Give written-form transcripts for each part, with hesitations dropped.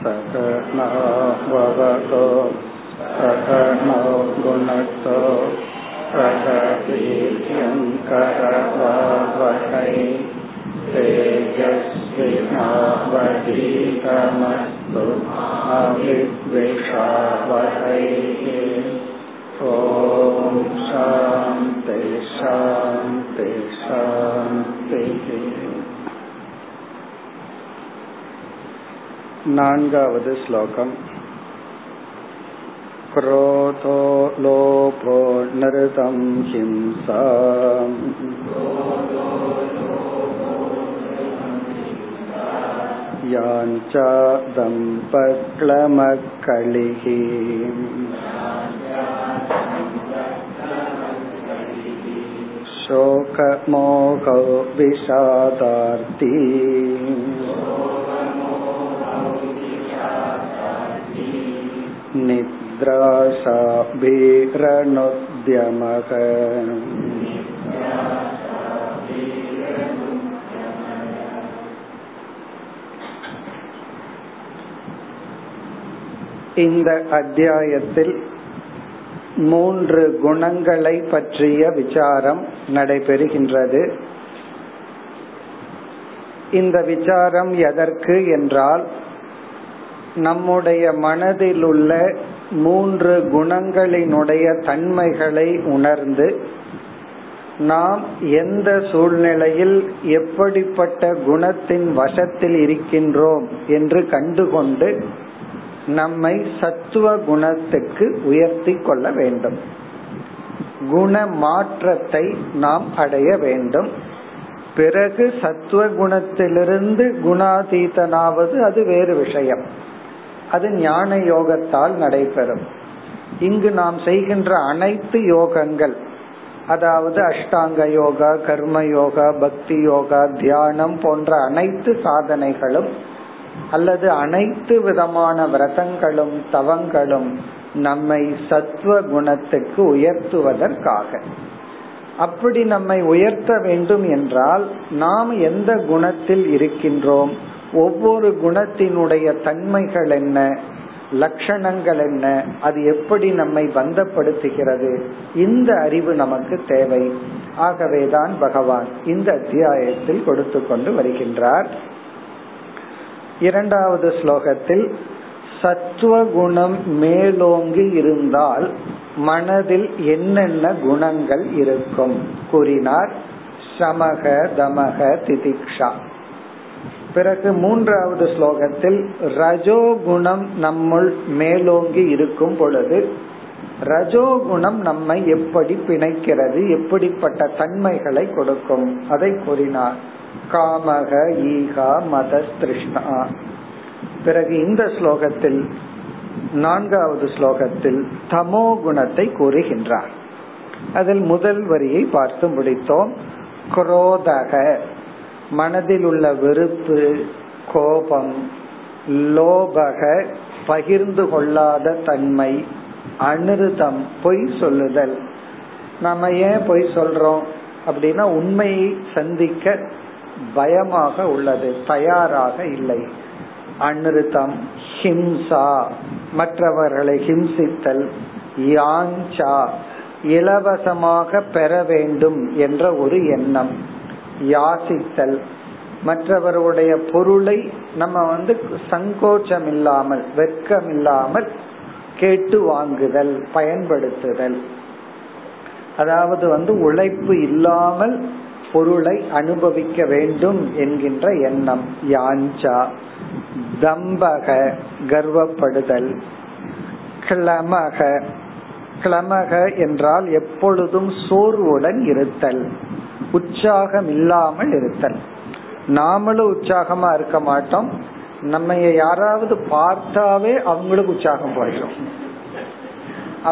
சகனோ சகனோ குணதோ சகவீர்யங்கரவாவஹை தேஜஸ்வினாவதீதமஸ்து மாவித்விஷாவஹை. ஓம் சாந்தி சாந்தி சாந்தி. நான்காவது ஸ்லோகம். க்ரோதோ லோபோ நிருதம் ஹிம்சாம் யாஞ்சாதம் பக்லமக்களிஹி சோகமோகோ விஷாதார்த்தி நித்ராசா பீரனுத்யமக. இந்த அத்தியாயத்தில் மூன்று குணங்களை பற்றிய விசாரம் நடைபெறுகின்றது. இந்த விசாரம் எதற்கு என்றால், நம்முடைய மனதில் உள்ள மூன்று குணங்களினுடைய தன்மைகளை உணர்ந்து நாம் எந்த சூழ்நிலையில் எப்படிப்பட்ட குணத்தின் வசத்தில் இருக்கின்றோம் என்று கண்டுகொண்டு நம்மை சத்துவ குணத்துக்கு உயர்த்தி கொள்ள வேண்டும். குண மாற்றத்தை நாம் அடைய வேண்டும். பிறகு சத்துவ குணத்திலிருந்து குணாதீதனாவது அது வேறு விஷயம். அது ஞான யோகத்தால் நடைபெறும். இங்கு நாம் செய்கின்ற அனைத்து யோகங்கள், அதாவது அஷ்டாங்க யோகா, கர்ம யோகா, பக்தி யோகா, தியானம் போன்ற அனைத்து சாதனைகளும் அல்லது அனைத்து விதமான விரதங்களும் தவங்களும் நம்மை சத்துவ குணத்துக்கு உயர்த்துவதற்காக. அப்படி நம்மை உயர்த்த வேண்டும் என்றால் நாம் எந்த குணத்தில் இருக்கின்றோம், ஒவ்வொரு குணத்தினுடைய தன்மைகள் என்ன, லட்சணங்கள் என்ன, அது எப்படி நம்மை பந்தப்படுத்துகிறது, இந்த அறிவு நமக்கு தேவை. ஆகவேதான் பகவான் இந்த அத்தியாயத்தில் கொடுத்து கொண்டு வருகின்றார். இரண்டாவது ஸ்லோகத்தில் சத்துவ குணம் மேலோங்கி இருந்தால் மனதில் என்னென்ன குணங்கள் இருக்கும் கூறினார். சமக தமக திதிக்ஷா. பிறகு மூன்றாவது ஸ்லோகத்தில் ரஜோகுணம் நம்முள் மேலோங்கி இருக்கும் பொழுது ரஜோகுணம் நம்மை எப்படி பிணைக்கிறது, எப்படிப்பட்ட தன்மைகளை கொடுக்கும் அதை கூறினார். காமக ஈகா மத திருஷ்ணா. பிறகு இந்த ஸ்லோகத்தில் நான்காவது ஸ்லோகத்தில் தமோ குணத்தை கூறுகின்றார். அதில் முதல் வரியை பார்த்து முடித்தோம். குரோதக மனதில் உள்ள வெறுப்பு, கோபம், லோபக பகிர்ந்து கொள்ளாத தன்மை, அனுருதம் பொய் சொல்லுதல். நம்ம ஏன் பொய் சொல்றோம் அப்படின்னா உண்மையை சந்திக்க பயமாக உள்ளது, தயாராக இல்லை. அனுருதம் ஹிம்சா மற்றவர்களை ஹிம்சித்தல், யாஞ்சா இலவசமாக பெற வேண்டும் என்ற ஒரு எண்ணம், யாசித்தல் மற்றவருடைய பொருளை நம்ம சங்கோச்சம் இல்லாமல் வெட்கம் இல்லாமல் கேட்டு வாங்குதல், பயன்படுத்துதல். அதாவது உழைப்பு இல்லாமல் பொருளை அனுபவிக்க வேண்டும் என்கின்ற எண்ணம், யாஞ்சா. தம்பக கர்வப்படுதல், கிளமக. கிளமக என்றால் எப்பொழுதும் சோர்வுடன் இருத்தல், உற்சாகம் இல்லாமல் இருத்தல். நாமளும் உற்சாகமா இருக்க மாட்டோம், நம்ம யாராவது பார்த்தாவே அவங்களுக்கு உற்சாகம் போயிடும்.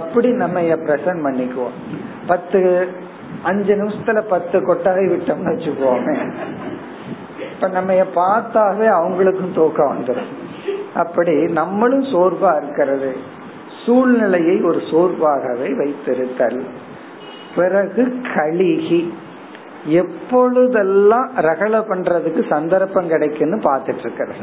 அப்படி நம்ம பிரசன்ட் பண்ணிக்குவோம். 5 நிமிஷத்துல 10 கொட்டகை விட்டோம்னு வச்சுக்குவோமே, இப்ப நம்ம பார்த்தாவே அவங்களுக்கும் தூக்கம் வந்துடும். அப்படி நம்மளும் சோர்வா இருக்கிறது, சூழ்நிலையை ஒரு சோர்வாகவே வைத்திருத்தல். பிறகு கலிகி, எப்பொழுதெல்லாம் ரகலை பண்றதுக்கு சந்தர்ப்பம் கிடைக்குன்னு பாத்துட்டு இருக்கிறது.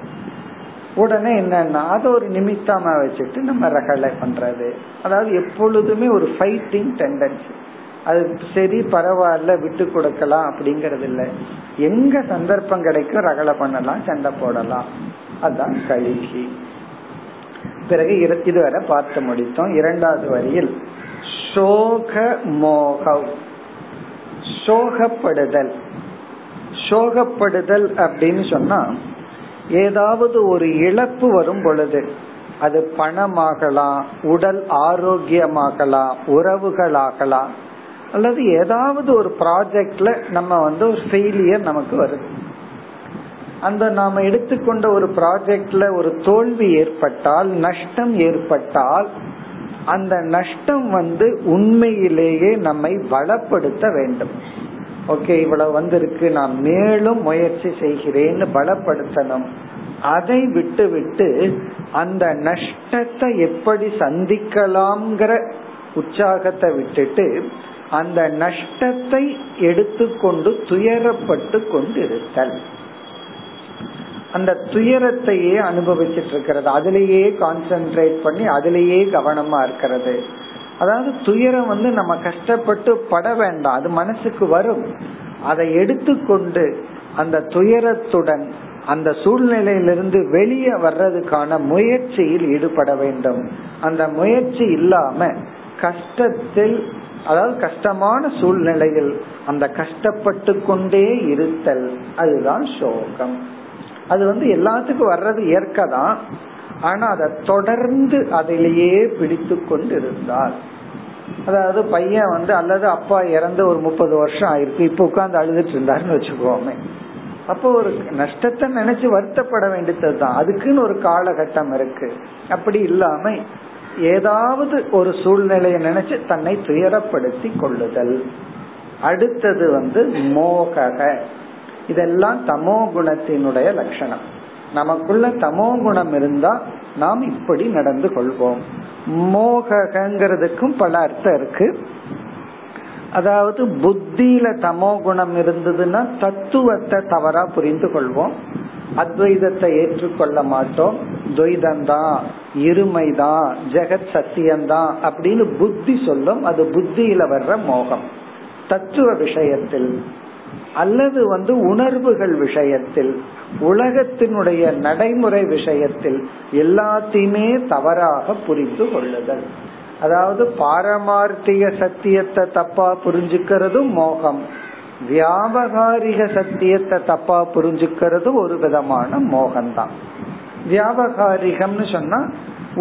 உடனே என்னன்னா அது ஒரு நிமித்தமா வச்சுட்டு நம்ம ரகலை பண்றது, அதாவது எப்பொழுதுமே ஒரு ஃபைட்டிங் டெண்டன்சி. அது சரி பரவாயில்ல விட்டு கொடுக்கலாம் அப்படிங்கறது இல்லை, எங்க சந்தர்ப்பம் கிடைக்கும் ரகலை பண்ணலாம், சண்டை போடலாம். அதுதான் கலிகி. பிறகு இதுவரை பார்த்து முடித்தோம். இரண்டாவது வரியில் சோக மோகம், சோகப்படுதல். சோகப்படுதல் அப்படின்னு சொன்னா ஏதாவது ஒரு இழப்பு வரும் பொழுது, அது பணமாகலாம், உடல் ஆரோக்கியமாகலாம், உறவுகளாகலாம், அல்லது ஏதாவது ஒரு ப்ராஜெக்ட்ல நம்ம வந்து ஒரு ஃபெயிலியர் நமக்கு வருது, அந்த நாம எடுத்துக்கொண்ட ஒரு ப்ராஜெக்ட்ல ஒரு தோல்வி ஏற்பட்டால், நஷ்டம் ஏற்பட்டால், அந்த நஷ்டம் வந்து உண்மையிலேயே நம்மை பலப்படுத்த வேண்டும். ஓகே, இவ்வளவு வந்திருக்கு, நான் மேலும் முயற்சி செய்கிறேன்னு பலப்படுத்தணும். அதை விட்டு விட்டு அந்த நஷ்டத்தை எப்படி சந்திக்கலாம்ங்கிற உற்சாகத்தை விட்டுட்டு அந்த நஷ்டத்தை எடுத்துக்கொண்டு துயரப்பட்டு கொண்டிருத்தல், அந்த துயரத்தையே அனுபவிச்சுட்டு இருக்கிறது, அதுலேயே கான்சென்ட்ரேட் பண்ணி அதுலேயே கவனமா இருக்கிறது. அதாவது துயரம் வந்து நம்ம கஷ்டப்பட்டு பட வேண்டாம், அது மனசுக்கு வரும், அதை எடுத்துக்கொண்டு அந்த துயரத்துடன் அந்த சூழ்நிலையிலிருந்து வெளியே வர்றதுக்கான முயற்சியில் ஈடுபட வேண்டும். அந்த முயற்சி இல்லாம கஷ்டத்தில், அதாவது கஷ்டமான சூழ்நிலையில் அந்த கஷ்டப்பட்டு கொண்டே இருத்தல், அதுதான் சோகம். அது வந்து எல்லாத்துக்கும் வர்றது இயற்கைதான், ஆனா அதை தொடர்ந்து அதிலேயே பிடித்து கொண்டு இருந்தார். அதாவது பையன் வந்து, அல்லது அப்பா இறந்து ஒரு 30 வருஷம் ஆயிருக்கு, இப்ப உட்கார்ந்து அழுதுட்டு இருந்தாருன்னு வச்சுக்கோமே, அப்போ ஒரு நஷ்டத்தை நினைச்சு வருத்தப்பட வேண்டியதுதான், அதுக்குன்னு ஒரு காலகட்டம் இருக்கு. அப்படி இல்லாம ஏதாவது ஒரு சூழ்நிலையை நினைச்சு தன்னை துயரப்படுத்தி கொள்ளுதல். அடுத்தது வந்து மோக. இதெல்லாம் தமோ குணத்தினுடைய லட்சணம். நமக்குள்ள தமோ குணம் இருந்தா நாம் இப்படி நடந்து கொள்வோம். மோகங்கிறதுக்கும் பல அர்த்தம் இருக்கு. அதாவது புத்தியில தமோ குணம் இருந்ததுன்னா தத்துவத்தை தவறா புரிந்து கொள்வோம், அத்வைதத்தை ஏற்றுக்கொள்ள மாட்டோம், துவைதம்தான், இருமைதான், ஜெகத் சத்தியம்தான் அப்படின்னு புத்தி சொல்லும். அது புத்தியில வர்ற மோகம் தத்துவ விஷயத்தில், அல்லது வந்து உணர்வுகள் விஷயத்தில், உலகத்தினுடைய நடைமுறை விஷயத்தில் எல்லாத்தையுமே தவறாக புரிந்து கொள்ளுதல். அதாவது பாரமார்த்திக சத்தியத்தை தப்பா புரிஞ்சுக்கிறதும் மோகம், வியாபகாரிக சத்தியத்தை தப்பா புரிஞ்சுக்கிறதும் ஒரு விதமான மோகம்தான். வியாபகாரிகம்னு சொன்னா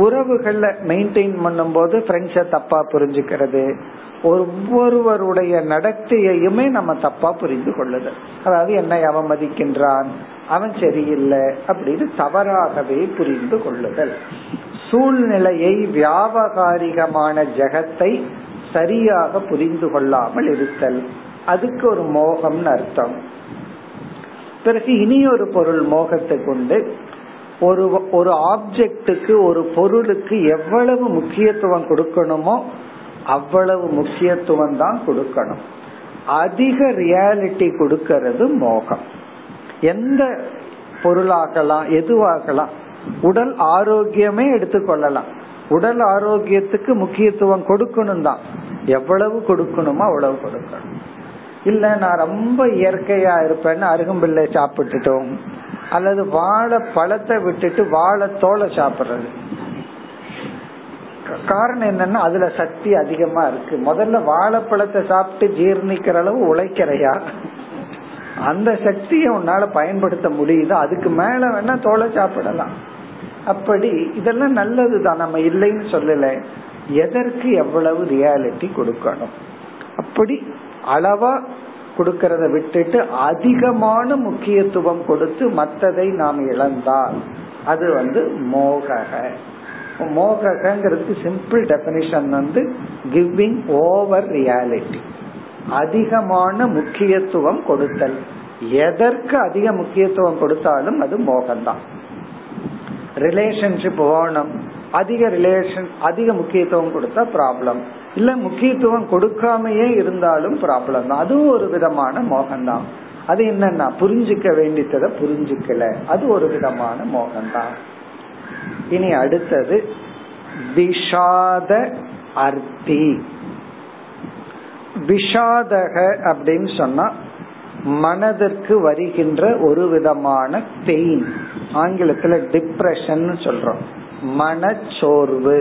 உறவுகள்ல மெயின்டைன் பண்ணும் போது ஃப்ரெண்ட்ஸை தப்பா புரிஞ்சுக்கிறது, ஒவ்வொருவருடைய நடத்தையுமே நம்ம தப்பா புரிந்து கொள்ளுதல். அதாவது என்னை அவமதிக்கின்றான், அவன் சரியில்லை அப்படின்னு தவறாகவே புரிந்து கொள்ளுதல். சூழ்நிலையை, வியாபகாரிகமான ஜெகத்தை சரியாக புரிந்து கொள்ளாமல் இருத்தல், அதுக்கு ஒரு மோகம்னு அர்த்தம். பிறகு இனி ஒரு பொருள் மோகத்துக்கு உண்டு. ஒரு ஆப்ஜெக்டுக்கு, ஒரு பொருளுக்கு எவ்வளவு முக்கியத்துவம் கொடுக்கணுமோ அவ்வளவு முக்கியத்துவம் தான் கொடுக்கணும். அதிக ரியாலிட்டி கொடுக்கிறது மோகம். எந்த பொருளாகலாம், எதுவாகலாம், உடல் ஆரோக்கியமே எடுத்துக்கொள்ளலாம். உடல் ஆரோக்கியத்துக்கு முக்கியத்துவம் கொடுக்கணும் தான், எவ்வளவு கொடுக்கணுமோ அவ்வளவு கொடுக்கணும். இல்ல நான் ரொம்ப இயற்கையா இருப்பேன்னு அருகம்பிள்ளை சாப்பிட்டுட்டோம், அல்லது வாழை பழத்தை விட்டுட்டு வாழை தோலை சாப்பிடுறது. காரணம் என்னன்னா அதுல சக்தி அதிகமா இருக்கு. முதல்ல வாழைப்பழத்தை சாப்பிட்டு ஜீர்ணிக்கிற அளவு உழைக்கிறையா, அந்த சக்தியை உன்னால பயன்படுத்த முடியுது, அதுக்கு மேல வேணா தோலை சாப்பிடலாம். அப்படி இதெல்லாம் நல்லதுதான், நம்ம இல்லைன்னு சொல்லல, எதற்கு எவ்வளவு ரியாலிட்டி கொடுக்கணும். அப்படி அளவா கொடுக்கறத விட்டுட்டு அதிகமான முக்கியத்துவம் கொடுத்து மற்றதை நாம் இழந்தால் அது வந்து மோக. மோகங்கிறதுக்கு சிம்பிள் டெபினிஷன் வந்து கிவிங் ஓவர் ரியாலிட்டி, அதிகமான முக்கியத்துவம் கொடுத்தல். எதற்கு அதிக முக்கியத்துவம் கொடுத்தாலும் அது மோகம்தான். ரிலேஷன்ஷிப் வேணும், அதிக முக்கியத்துவம் கொடுத்தா ப்ராப்ளம். இல்ல முக்கியத்துவம் கொடுக்காமையே இருந்தாலும் ப்ராப்ளம் தான், அதுவும் ஒரு விதமான மோகம்தான். அது என்னன்னா புரிஞ்சுக்க வேண்டியதை புரிஞ்சுக்கல, அது ஒரு விதமான மோகம்தான். இனி அடுத்தது விஷாத அர்த்தி. விஷாதக அப்படின்னு சொன்னா மனதிற்கு வருகின்ற ஒரு விதமான பெயின், ஆங்கிலத்துல டிப்ரெஷன் சொல்றோம், மனச்சோர்வு,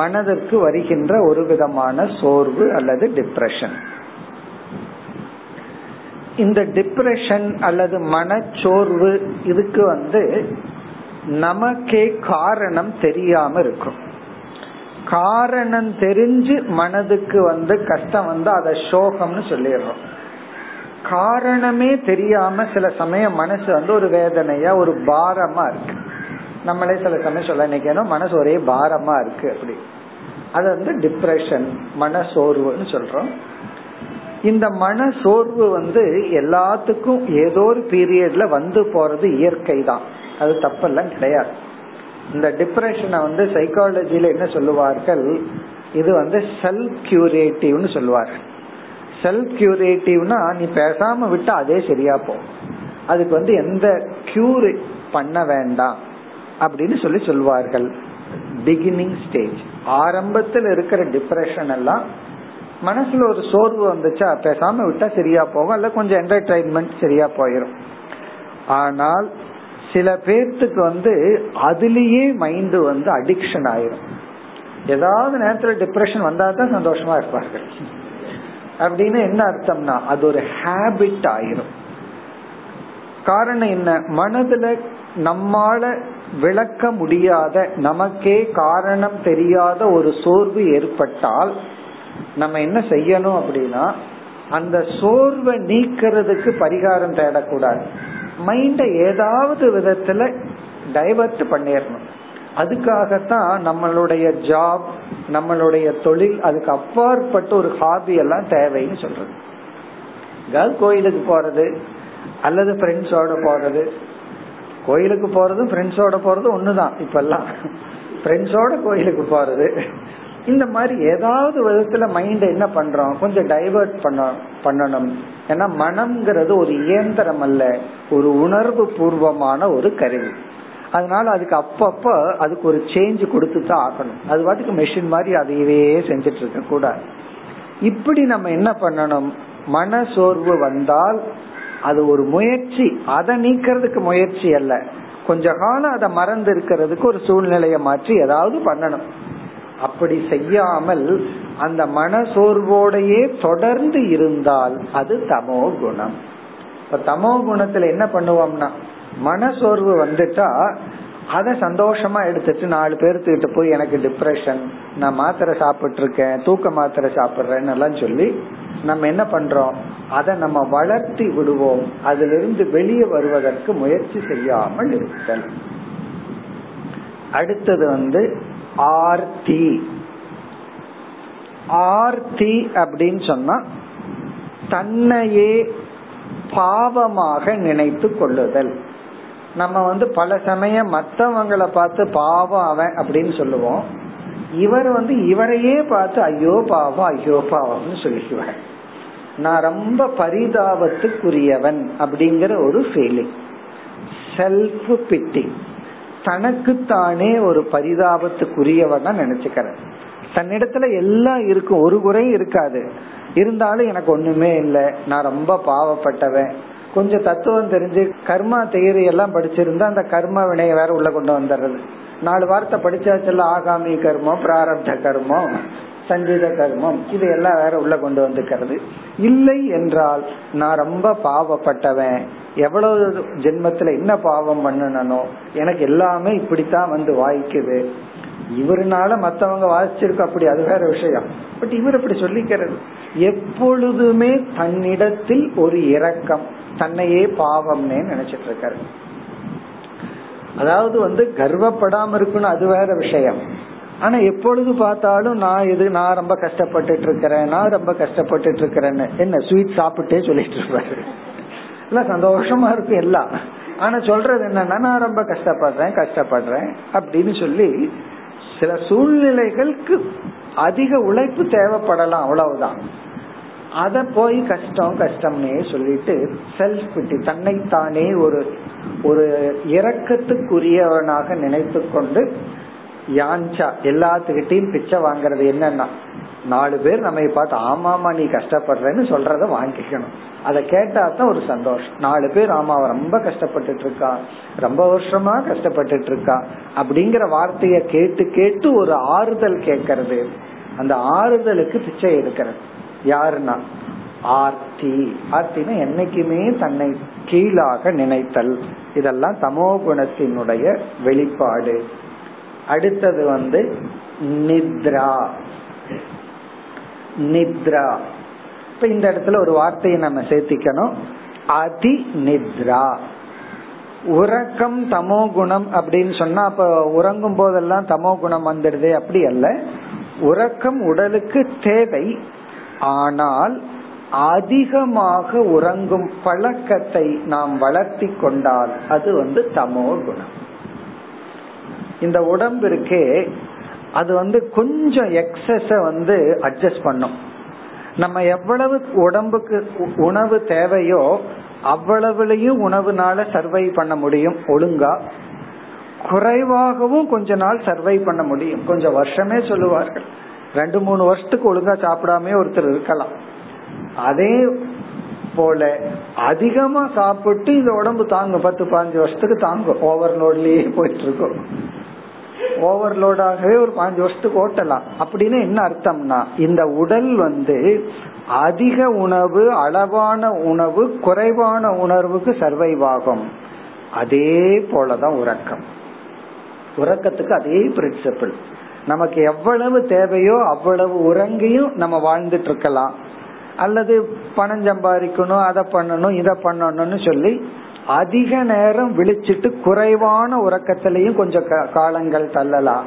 மனதிற்கு வருகின்ற ஒரு விதமான சோர்வு அல்லது டிப்ரெஷன். இந்த டிப்ரெஷன் அல்லது மனச்சோர்வு இதுக்கு நமக்கே காரணம் தெரியாம இருக்கும். காரணம் தெரிஞ்சு மனதுக்கு கஷ்டம் அத சோகம்னு சொல்லிடுறோம். காரணமே தெரியாம சில சமயம் மனசு ஒரு வேதனையா ஒரு பாரமா இருக்கு. நம்மளே சில சமயம் சொல்ல நினைக்கணும், மனசு ஒரே பாரமா இருக்கு அப்படி. அது டிப்ரெஷன் மனசோர்வுன்னு சொல்றோம். இந்த மனசோர்வு எல்லாத்துக்கும் ஏதோ ஒரு பீரியட்ல போறது இயற்கை தான், அது தப்பெல்லாம் கிடையாது. இந்த டிப்ரெஷனை சைக்காலஜில என்ன சொல்லுவார்கள், இது செல்ஃப் கியூரேட்டிவ்னு சொல்லுவார்கள். செல்ஃப் கியூரேட்டிவ்னா நீ பேசாம விட்டா அதே சரியா போகும், அதுக்கு எந்த கியூர் பண்ண வேண்டாம் அப்படின்னு சொல்லுவார்கள். பிகினிங் ஸ்டேஜ், ஆரம்பத்தில் இருக்கிற டிப்ரெஷன் எல்லாம் மனசுல ஒரு சோர்வு வந்துச்சா பேசாம விட்டா சரியா போகும், அல்ல கொஞ்சம் என்டர்டைன்மெண்ட் சரியா போயிடும். ஆனால் சில பேர்த்துக்கு அதுலயே மைண்ட் அடிக்ஷன் ஆயிரும். ஏதாவது நேரத்துல டிப்ரெஷன் வந்தாதான் சந்தோஷமா இருப்பார்கள். அப்படின்னு என்ன அர்த்தம்னா அது ஒரு ஹேபிட் ஆயிரும். காரணம் என்ன, மனதுல நம்மால விளக்க முடியாத, நமக்கே காரணம் தெரியாத ஒரு சோர்வு ஏற்பட்டால் நம்ம என்ன செய்யணும் அப்படின்னா, அந்த சோர்வை நீக்கிறதுக்கு பரிகாரம் தேடக்கூடாது, மைண்ட ஏதாவது விதத்துல டைவர்ட் பண்ணிடணும். அதுக்காகத்தான் நம்மளுடைய ஜாப், நம்மளுடைய தொழில், அதுக்கு அப்பாற்பட்ட ஒரு ஹாபி எல்லாம் தேவைன்னு சொல்றது. கோயிலுக்கு போறது அல்லது ஃப்ரெண்ட்ஸோட போறது. கோயிலுக்கு போறதும் ஃப்ரெண்ட்ஸோட போறதும் ஒண்ணுதான். இப்பெல்லாம் ஃப்ரெண்ட்ஸோட கோயிலுக்கு போறது, இந்த மாதிரி ஏதாவது விதத்துல மைண்ட் என்ன பண்றோம், கொஞ்சம் டைவர்ட் பண்ணணும். ஏன்னா மனம்ங்கிறது ஒரு இயந்திரம் அல்ல, ஒரு உணர்வு பூர்வமான ஒரு கருவி. அதனால அதுக்கு அப்பப்ப அதுக்கு ஒரு சேஞ்ச் கொடுத்துதான் ஆகணும். அது பாட்டுக்கு மெஷின் மாதிரி அதையே செஞ்சிட்டு இருக்க கூடாது. இப்படி நம்ம என்ன பண்ணணும், மன சோர்வு வந்தால் அது ஒரு முயற்சி, அதை நீக்கிறதுக்கு முயற்சி அல்ல, கொஞ்ச காலம் அதை மறந்து இருக்கிறதுக்கு ஒரு சூழ்நிலையை மாற்றி ஏதாவது பண்ணணும். அப்படி செய்யாமல் அந்த மனசோர்வோடையே தொடர்ந்து இருந்தால் அது தமோ குணம். இப்ப தமோ குணத்துல என்ன பண்ணுவோம்னா, மனசோர்வு வந்துட்டா அத சந்தோஷமா எடுத்துட்டு 4 பேர்த்துக்கிட்ட போய் எனக்கு டிப்ரெஷன், நான் மாத்திரை சாப்பிட்டு இருக்கேன், தூக்க மாத்திரை சாப்பிடுறேன்னு எல்லாம் சொல்லி நம்ம என்ன பண்றோம், அதை நம்ம வளர்த்தி விடுவோம். அதுல இருந்து வெளியே வருவதற்கு முயற்சி செய்யாமல் இருத்தல். அடுத்தது ஆர்த்தி. ஆர்த்தி அப்படின்னு சொன்னா தன்னையே பாவமாக நினைத்து கொள்ளுதல். நம்ம பல சமயம் மற்றவங்களை பார்த்து பாவம் அவன் அப்படின்னு சொல்லுவோம், இவர் இவரையே பார்த்து ஐயோ பாவம் ஐயோ பாவம்னு சொல்லுவார். நான் ரொம்ப பரிதாபத்துக்குரியவன் அப்படிங்கிற ஒரு ஃபீலிங், செல்ஃப் பிட்டி, தனக்குத்தானே ஒரு பரிதாபத்துக்குரியவனா நினைச்சுக்கிறேன். தன்னிடத்துல எல்லாம் இருக்கும், ஒரு குறையும் இருக்காது, இருந்தாலும் எனக்கு ஒண்ணுமே இல்லை, நான் ரொம்ப பாவப்பட்டவன். கொஞ்சம் தத்துவம் தெரிஞ்சு கர்மா தியரி எல்லாம் படிச்சிருந்தா அந்த கர்ம வினையை வேற உள்ள கொண்டு வந்துடுறது. 4 வார்த்தை படிச்சாச்சல்ல, ஆகாமி கர்மம், பிராரப்த கர்மம், சஞ்சீத கர்மம், இது எல்லாம் வேற உள்ள கொண்டு வந்துக்கிறது. இல்லை என்றால் நான் ரொம்ப பாவப்பட்டவன், எவ்வளவு ஜென்மத்துல என்ன பாவம் பண்ணனோ எனக்கு எல்லாமே இப்படித்தான் வாய்க்குது. இவருனால மத்தவங்க வாசிச்சிருக்க அப்படி, அது வேற விஷயம். பட் இவர் இப்படி சொல்லிக்கிறது. எப்பொழுதுமே தன்னிடத்தில் ஒரு இரக்கம், தன்னையே பாவம்னே நினைச்சிட்டு இருக்காரு. அதாவது கர்வப்படாம இருக்குன்னு அது வேற விஷயம். ஆனா எப்பொழுது பார்த்தாலும் நான் இது, நான் ரொம்ப கஷ்டப்பட்டுட்டு இருக்கிறேன், நான் ரொம்ப கஷ்டப்பட்டுட்டு இருக்கிறேன்னு என்ன ஸ்வீட் சாப்பிட்டே சொல்லிட்டு இருப்பாரு. எல்லாம் சந்தோஷமா இருக்கு எல்லாம், ஆனா சொல்றது என்னன்னா நான் ரொம்ப கஷ்டப்படுறேன் கஷ்டப்படுறேன் அப்படின்னு சொல்லி. சில சூழ்நிலைகளுக்கு அதிக உழைப்பு தேவைப்படலாம், அவ்வளவுதான். அத போய் கஷ்டம் கஷ்டம்னே சொல்லிட்டு செல்ஃப் பிட்டி, தன்னைத்தானே ஒரு ஒரு இரக்கத்துக்குரியவனாக நினைத்து கொண்டு யாஞ்சா, எல்லாத்துக்கிட்டையும் பிச்சை வாங்கறது. என்னன்னா நாலு பேர் நம்ம பார்த்து ஆமாமா நீ கஷ்டப்படுறேன்னு சொல்றத வாங்கிக்கணும். அதை கேட்டாதான் ஒரு சந்தோஷம். நாலு பேர் ஆமா அவன் ரொம்ப கஷ்டப்பட்டுட்டு இருக்கான், ரொம்ப வருஷமா கஷ்டப்பட்டுட்டு இருக்கான் அப்படிங்கிற வார்த்தைய கேட்டு கேட்டு ஒரு ஆறுதல் கேட்கறது. அந்த ஆறுதலுக்கு பிச்சை எடுக்கிறது யாருன்னா ஆர்த்தி. ஆர்த்தினா என்னைக்குமே தன்னை கீழாக நினைத்தல். இதெல்லாம் தமோ குணத்தினுடைய வெளிப்பாடு. அடுத்தது நித்ரா. நித்ரா, இப்ப இந்த இடத்துல ஒரு வார்த்தையை நம்ம சேர்த்திக்கணும், அதி நித்ரா. உறக்கம் தமோ குணம் அப்படின்னு சொன்னா அப்ப உறங்கும் போதெல்லாம் தமோ குணம் வந்துடுதே, அப்படி அல்ல. உறக்கம் உடலுக்கு தேவை, ஆனால் அதிகமாக உறங்கும் பழக்கத்தை நாம் வளர்த்தி கொண்டால் அது தமோ குணம். இந்த உடம்பு இருக்கே அது கொஞ்சம் எக்ஸஸ அட்ஜஸ்ட் பண்ணும். நம்ம எவ்வளவு உடம்புக்கு உணவு தேவையோ அவ்வளவுலயும் உணவுனால சர்வை பண்ண முடியும் ஒழுங்கா. குறைவாகவும் கொஞ்ச நாள் சர்வை பண்ண முடியும். கொஞ்சம் வருஷமே சொல்லுவார்கள், 2-3 வருஷத்துக்கு ஒழுங்கா சாப்பிடாம ஒருத்தர் இருக்கலாம். அதே போல அதிகமா சாப்பிட்டு இந்த உடம்பு தாங்கும், 10-15 வருஷத்துக்கு தாங்கும். ஓவர்லோட்லயே போயிட்டு இருக்கும், ஓவர்லோடாகவே ஒரு 5 வருஷத்துக்கு ஓட்டலாம். அப்படின்னு என்ன அர்த்தம்னா இந்த உடல் அதிக உணவு, அளவான உணவு, குறைவான உணர்வுக்கு சர்வைவ் ஆகும். அதே போலதான் உறக்கம். உறக்கத்துக்கு அதே பிரின்சிபிள். நமக்கு எவ்வளவு தேவையோ அவ்வளவு உறங்கியும் நம்ம வாழ்ந்துட்டு இருக்கலாம். அல்லது பணம் சம்பாதிக்கணும், அதை பண்ணணும், இதை பண்ணணும்னு சொல்லி அதிக நேரம் விழிச்சிட்டு குறைவான உறக்கத்திலையும் கொஞ்சம் காலங்கள் தள்ளலாம்.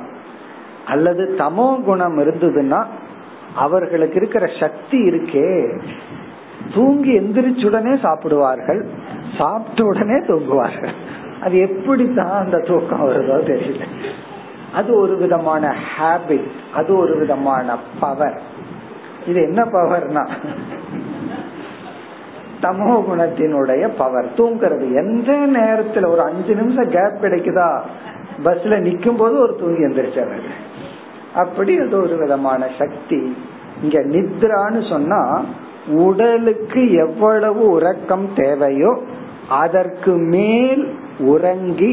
அல்லது தமோ குணம் இருந்ததுன்னா அவர்களுக்கு இருக்கிற சக்தி இருக்கே, தூங்கி எந்திரிச்ச உடனே சாப்பிடுவார்கள், சாப்பிட்ட உடனே தூங்குவார்கள். அது எப்படித்தான் அந்த தூக்கம் வருதோ தெரியல. அது ஒரு விதமான ஹாபிட், அது ஒரு விதமான பவர். இது என்ன பவர்னா தமோ குணத்தினுடைய பவர். தூங்குறது எந்த நேரத்துல ஒரு 5 நிமிஷம் கேப் கிடைக்குதா, பஸ்ல நிக்கும் போது ஒரு தூங்கி எந்திரிச்சாரு, அப்படி அது ஒரு விதமான சக்தி. இங்க நித்ரான்னு சொன்னா உடலுக்கு எவ்வளவு உறக்கம் தேவையோ அதற்கு மேல் உறங்கி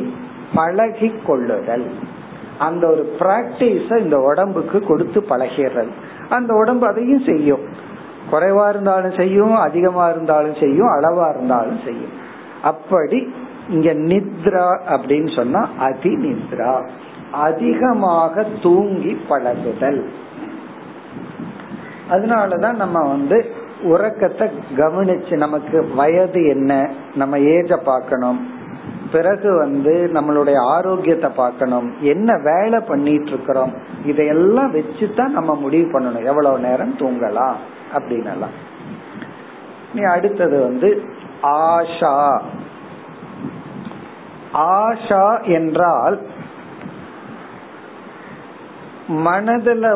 பழகி கொள்ளுதல். அந்த ஒரு பிராக்டிஸ இந்த உடம்புக்கு கொடுத்து பழகிறது. அந்த உடம்பு அதையும் செய்யும், குறைவா இருந்தாலும் செய்யும், அதிகமா இருந்தாலும் செய்யும், அளவா இருந்தாலும் செய்யும். அப்படி இங்க நித்ரா அப்படின்னு சொன்னா அதி நித்ரா, அதிகமாக தூங்கி பழகுதல். அதனாலதான் நம்ம உறக்கத்தை கவனிச்சு, நமக்கு வயது என்ன, நம்ம ஏஜ பார்க்கணும், பிறகு நம்மளுடைய ஆரோக்கியத்தை பார்க்கணும், என்ன வேலை பண்ணிட்டு இருக்கிறோம், இதையெல்லாம் வச்சுதான் நம்ம முடிவு பண்ணணும் எவ்வளவு நேரம் தூங்கலாம் அப்படின்னலாம். நீ அடுத்தது ஆஷா. ஆஷா என்றால் மனதுல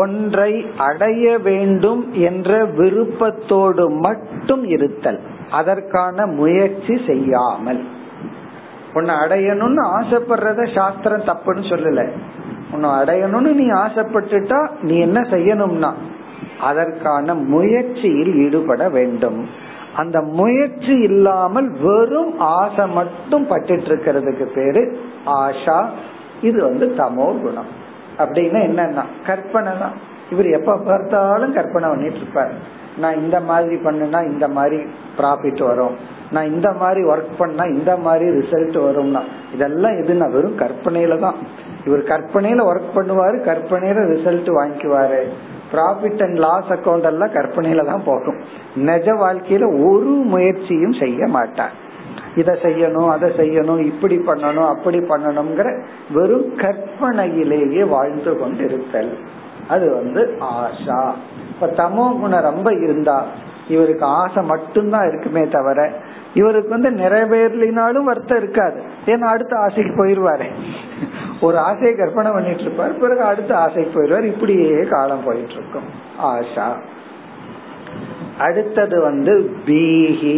ஒன்றை அடைய வேண்டும் என்ற விருப்பத்தோடு மட்டும் இருத்தல், அதற்கான முயற்சி செய்யாமல். உன்னை அடையணும்னு ஆசைப்படுறத சாஸ்திரம் தப்புன்னு சொல்லல. உன்னை அடையணும்னு நீ ஆசைப்பட்டுட்டா நீ என்ன செய்யணும்னா அதற்கான முயற்சியில் ஈடுபட வேண்டும். அந்த முயற்சி இல்லாமல் வெறும் ஆசை மட்டும் பட்டுட்டு இருக்கிறதுக்கு பேரு ஆஷா. இது தமோ குணம். அப்படின்னா என்னன்னா கற்பனை தான். இவர் எப்ப பார்த்தாலும் கற்பனை பண்ணிட்டு இருப்பாரு. நான் இந்த மாதிரி பண்ணுனா இந்த மாதிரி ப்ராஃபிட் வரும், நான் இந்த மாதிரி ஒர்க் பண்ணா இந்த மாதிரி ரிசல்ட் வரும்னா இதெல்லாம் எதுனா வெறும் கற்பனையில தான். இவர் கற்பனையில ஒர்க் பண்ணுவாரு, கற்பனையில ரிசல்ட் வாங்கிக்குவாரு. ப்ராஃபிட் அண்ட் லாஸ் அக்கௌண்ட் எல்லாம் கற்பனையில தான் போகும். நிஜ வாழ்க்கையில ஒரு முயற்சியும் செய்ய மாட்டார். இதை செய்யணும், அதை செய்யணும், இப்படி பண்ணணும், அப்படி பண்ணணும்ங்கிற வெறும் கற்பனையிலேயே வாழ்ந்து கொண்டு இருத்தல் அது ஆஷா. இப்ப தமோ குணம் ரொம்ப இருந்தா இவருக்கு ஆசை மட்டும்தான் இருக்குமே தவிர இவருக்கு நிறைவேறலினாலும் வருத்தம் இருக்காது. ஏன்னா அடுத்த ஆசைக்கு போயிருவாரு. ஒரு ஆசையை கற்பனை பண்ணிட்டு இருப்பாரு, பிறகு அடுத்த ஆசைக்கு போயிருவாரு. இப்படியே காலம் போயிட்டு இருக்கும். ஆஷா அடுத்தது பீஹி.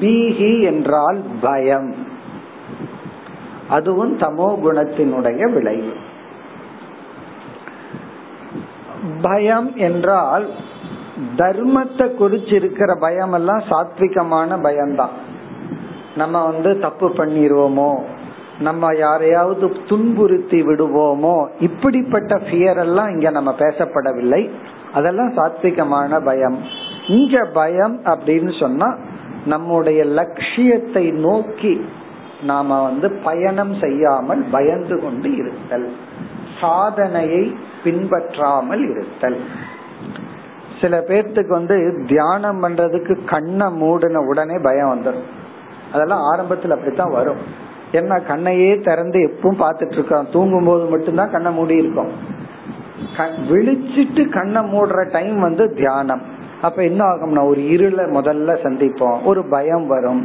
பீஹி என்றால் பயம், அதுவும் தமோ குணத்தினுடைய விளைவு. பயம் என்றால் தர்மத்தை குறிச்சிருக்கிற பயம் எல்லாம் சாத்விகமான பயம்தான். நம்ம தப்பு பண்ணிடுவோமோ, நம்ம யாரையாவது துன்புறுத்தி விடுவோமோ, இப்படிப்பட்ட ஃபியர் எல்லாம் இங்க நம்ம பேசப்படவில்லை. அதெல்லாம் சாத்விகமான பயம். இங்க பயம் அப்படின்னு சொன்னா நம்முடைய லட்சியத்தை நோக்கி நாம பயணம் செய்யாமல் பயந்து கொண்டு இருத்தல், சாதனையை பின்பற்றாமல் இருத்தல். சில பேர்த்துக்கு தியானம் பண்றதுக்கு கண்ணை மூடின உடனே பயம் வந்துடும். அதெல்லாம் ஆரம்பத்தில் அப்படித்தான் வரும். ஏன்னா கண்ணையே திறந்து எப்பவும் பார்த்துட்டு இருக்கோம். தூங்கும் போது மட்டும்தான் கண்ணை மூடி இருக்கோம். விழிச்சிட்டு கண்ணை மூடுற டைம் தியானம். அப்ப என்ன ஆகும்னா ஒரு இருளை முதல்ல சந்திப்போம், ஒரு பயம் வரும்.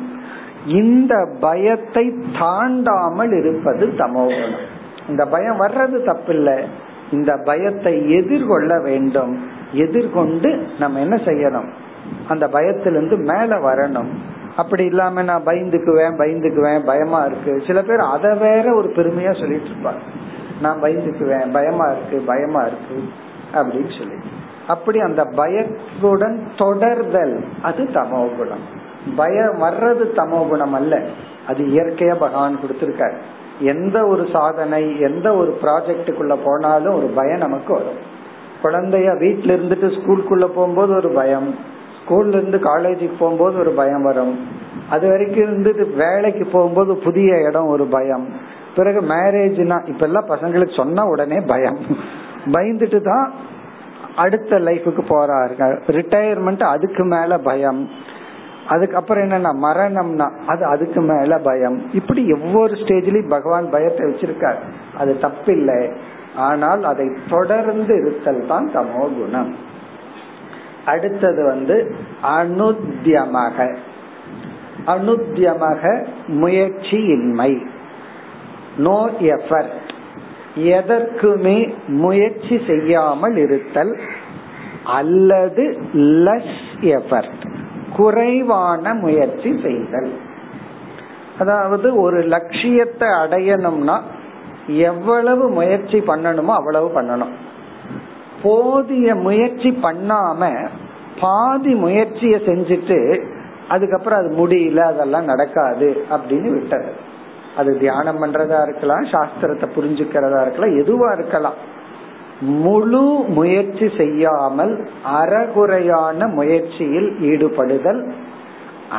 இந்த பயத்தை தாண்டாமல் இருப்பது தமோகுணம். இந்த பயம் வர்றது தப்பில்லை, இந்த பயத்தை எதிர்கொள்ள வேண்டும். எதிர்கொண்டு நம்ம என்ன செய்யணும், அந்த பயத்திலிருந்து மேல வரணும். அப்படி இல்லாம நான் பயந்துக்குவேன் பயமா இருக்கு. சில பேர் அதை வேற ஒரு பெருமையா சொல்லிட்டு இருப்பாங்க, நான் பயந்துக்குவேன் பயமா இருக்கு அப்படின்னு சொல்லி. அப்படி அந்த பயத்துடன் தொடர்தல் அது தமோகுணம். பயம் வர்றது தமோகுணம் அல்ல, அது இயற்கையா பகவான் கொடுத்திருக்காரு. எந்த ஒரு சாதனை, எந்த ஒரு ப்ராஜெக்டுக்குள்ள போனாலும் ஒரு பயம் நமக்கு வரும். குழந்தைய வீட்டுல இருந்துட்டு ஸ்கூலுக்குள்ள போகும்போது ஒரு பயம், ஸ்கூல்ல இருந்து காலேஜுக்கு போகும்போது ஒரு பயம் வரும். அது வரைக்கும் இருந்துட்டு வேலைக்கு போகும்போது புதிய இடம் ஒரு பயம், பிறகு மேரேஜ்னா இப்ப எல்லாம் பசங்களுக்கு சொன்ன உடனே பயம், பயந்துட்டு தான் அடுத்த லைஃபுக்கு போறாங்க. ரிட்டையர்மெண்ட் அதுக்கு மேல பயம், அதுக்கப்புறம் என்னன்னா மரணம்னா அது அதுக்கு மேல பயம். இப்படி ஒவ்வொரு ஸ்டேஜ்லயும் பகவான் பயத்தை வச்சிருக்காரு, அது தப்பில்லை. ஆனால் அதை தொடர்ந்து இருத்தல் தான் தமோ குணம். அடுத்தது அனுத்யமாக. அனுத்யமாக முயற்சியின்மை, நோ எஃபர்ட். எதற்குமே முயற்சி செய்யாமல் இருத்தல் அல்லது லெஸ் எஃபர்ட், குறைவான முயற்சி செய்தல். அதாவது ஒரு லட்சியத்தை அடையணும்னா எவ்வளவு முயற்சி பண்ணணுமோ அவ்வளவு பண்ணணும். போதிய முயற்சி பண்ணாம பாதி முயற்சிய செஞ்சுட்டு அதுக்கப்புறம் அது முடியல, அதெல்லாம் நடக்காது அப்படின்னு விட்டது. அது தியானம் பண்றதா இருக்கலாம், சாஸ்திரத்தை புரிஞ்சுக்கிறதா இருக்கலாம், எதுவா இருக்கலாம். முழு முயற்சி செய்யாமல் அறகுறையான முயற்சியில் ஈடுபடுதல்